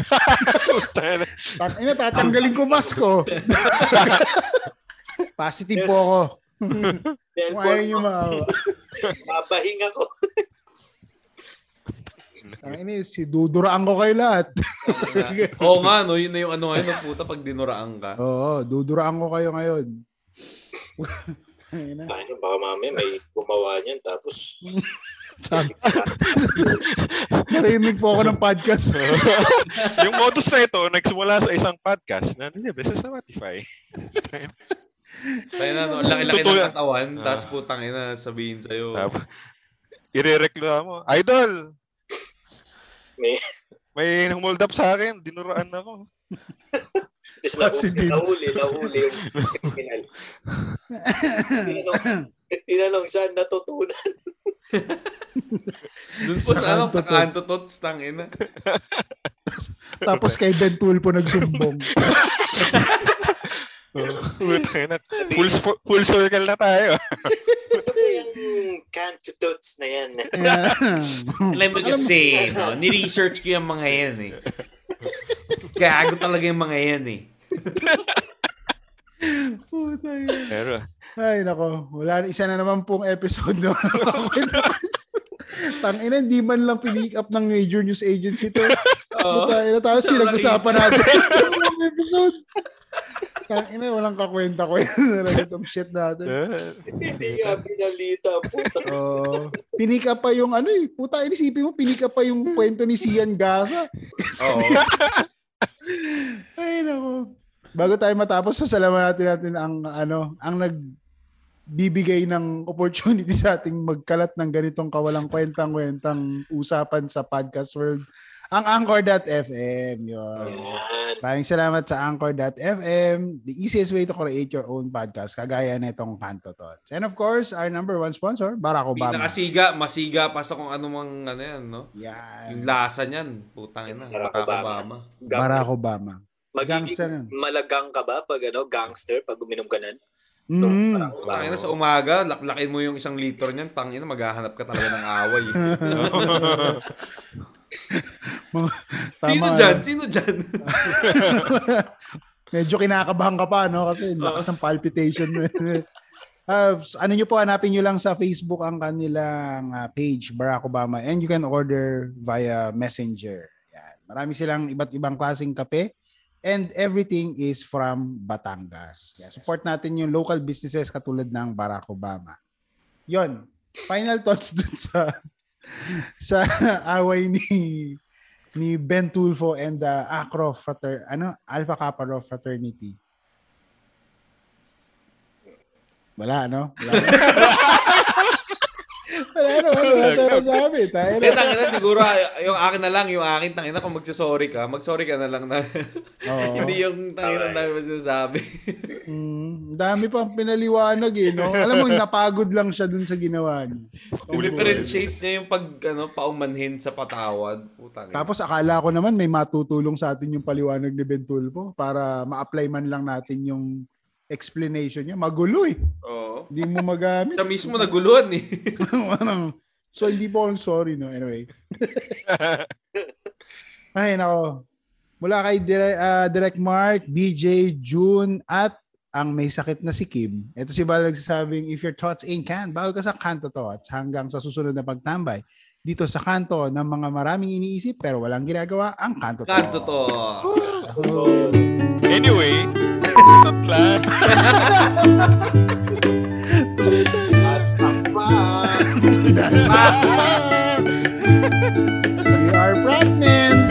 Ay, natatanggalin ko mask ko. Positive po ako. Kung ayaw nyo maawa. Mabahing ako. Ay, si duduraan ko kayo lahat. Oo nga, no? Yun na yung ano ngayon, puta, pag dinuraan ka. Oo, duduraan ko kayo ngayon. Ay, ano, baka mami may gumawa niyan tapos narinig po ako ng podcast. Yung modus na ito nagsimula sa isang podcast na nilabas sa Spotify. Tayo na, no, laki-laki ng katawan ah. Tapos putang ina sabihin sa'yo irereklamo mo, idol may may humold up sa akin, dinuraan ako. Nahuli, nahuli yung criminal. Tinanong saan natutunan. Doon po saan sa Kanto Tots, tangina. Tapos kay Ben Tulfo nagsumbong. Full circle na tayo. Yung Kanto Tots na yan. Alam mo kasi, no? Niresearch ko yung mga yan eh. Gago talaga yung mga yan eh. Puta yun. Pero, ay nako, wala na, isa na naman pong episode no. Tangina, hindi man lang pinick up ng major news agency to. Oh. Puta yun, tapos pinag-usapan natin yung episode. Tangina, walang kakwenta-kwenta talaga itong shit natin. Hindi nga pinalita, puta. Oh. Pinick up pa yung ano eh, puta, inisipin mo, pinick up pa yung kwento ni Sian Gaza. Oo. Ay nako. Bago tayo matapos, salamat natin natin ang ano, ang nagbibigay ng opportunity sa ating magkalat ng ganitong kawalang kwentang-kwentang usapan sa podcast world. Ang Anchor dot F M. Yun. Maraming salamat sa Anchor dot F M. The easiest way to create your own podcast. Kagaya na itong Kanto Tots. And of course, our number one sponsor, Barack Obama. Pinakasiga, masiga pa sa kung anumang ano yan, no? Yan. Yung lasa niyan. Putang ina. Barack Obama. Barack Obama. Magiging malagang ka ba pag ano, gangster, pag uminom ka nun? No, mm. Tangin na sa umaga, laklakin mo yung isang liter niyan. Tangin na, maghahanap ka talaga ng away. Mga, tama, sino dyan? Sino dyan? Medyo kinakabahan ka pa, no? Kasi lakas ng palpitation. Uh, ano nyo po, hanapin nyo lang sa Facebook ang kanilang uh, page, Barack Obama, and you can order via Messenger. Yan. Marami silang iba't ibang klaseng kape and everything is from Batangas. Yan. Support natin yung local businesses katulad ng Barack Obama. Yon. Final thoughts dun sa sa away ni ni Ben Tulfo and the uh, Acro Frater, ano, Alpha Kappa Rho Fraternity. Wala, no? Wala, no? Wala, no? Wala, no? Wala, sabi. Tayo na. Tangina, siguro, yung akin na lang, yung akin, tangina, kung magsasorry ka, magsorry ka na lang na. Hindi yung tangina na dami masasabi. Mm, dami pang pinaliwanag, eh, no? Alam mo, napagod lang siya dun sa ginawa niya. Differentiate niya yung pag, ano, paumanhin sa patawad. Putangina. Tapos, akala ko naman, may matutulong sa atin yung paliwanag ni Ben Tulfo para ma-apply man lang natin yung explanation niya. Magulo, eh. Oo. Hindi mo magamit. Siya mismo naguluhan, eh. So, hindi po akong sorry, no? Anyway. Ay, nako. Mula kay Direk, uh, Direk Mark, B J, June, at ang may sakit na si Kim. Ito si Bal nagsasabing, if your thoughts ain't canned, bawal ka sa Kanto Tots hanggang sa susunod na pagtambay. Dito sa kanto ng mga maraming iniisip pero walang ginagawa, ang Kanto Tots. Kanto Tots. Oh. Anyway, plan. That's a fun. That's a fun. We are fratmans.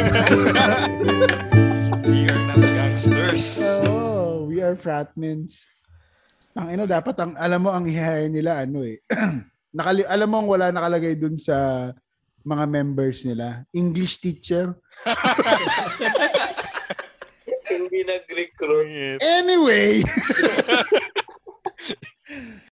We are not gangsters. Oh, we are fratmans. Ang ino, dapat ang alam mo ang i-hire nila ano eh. Nakali- alam mo ang wala nakalagay dun sa mga members nila. English teacher. Hindi nag-recruit. Anyway.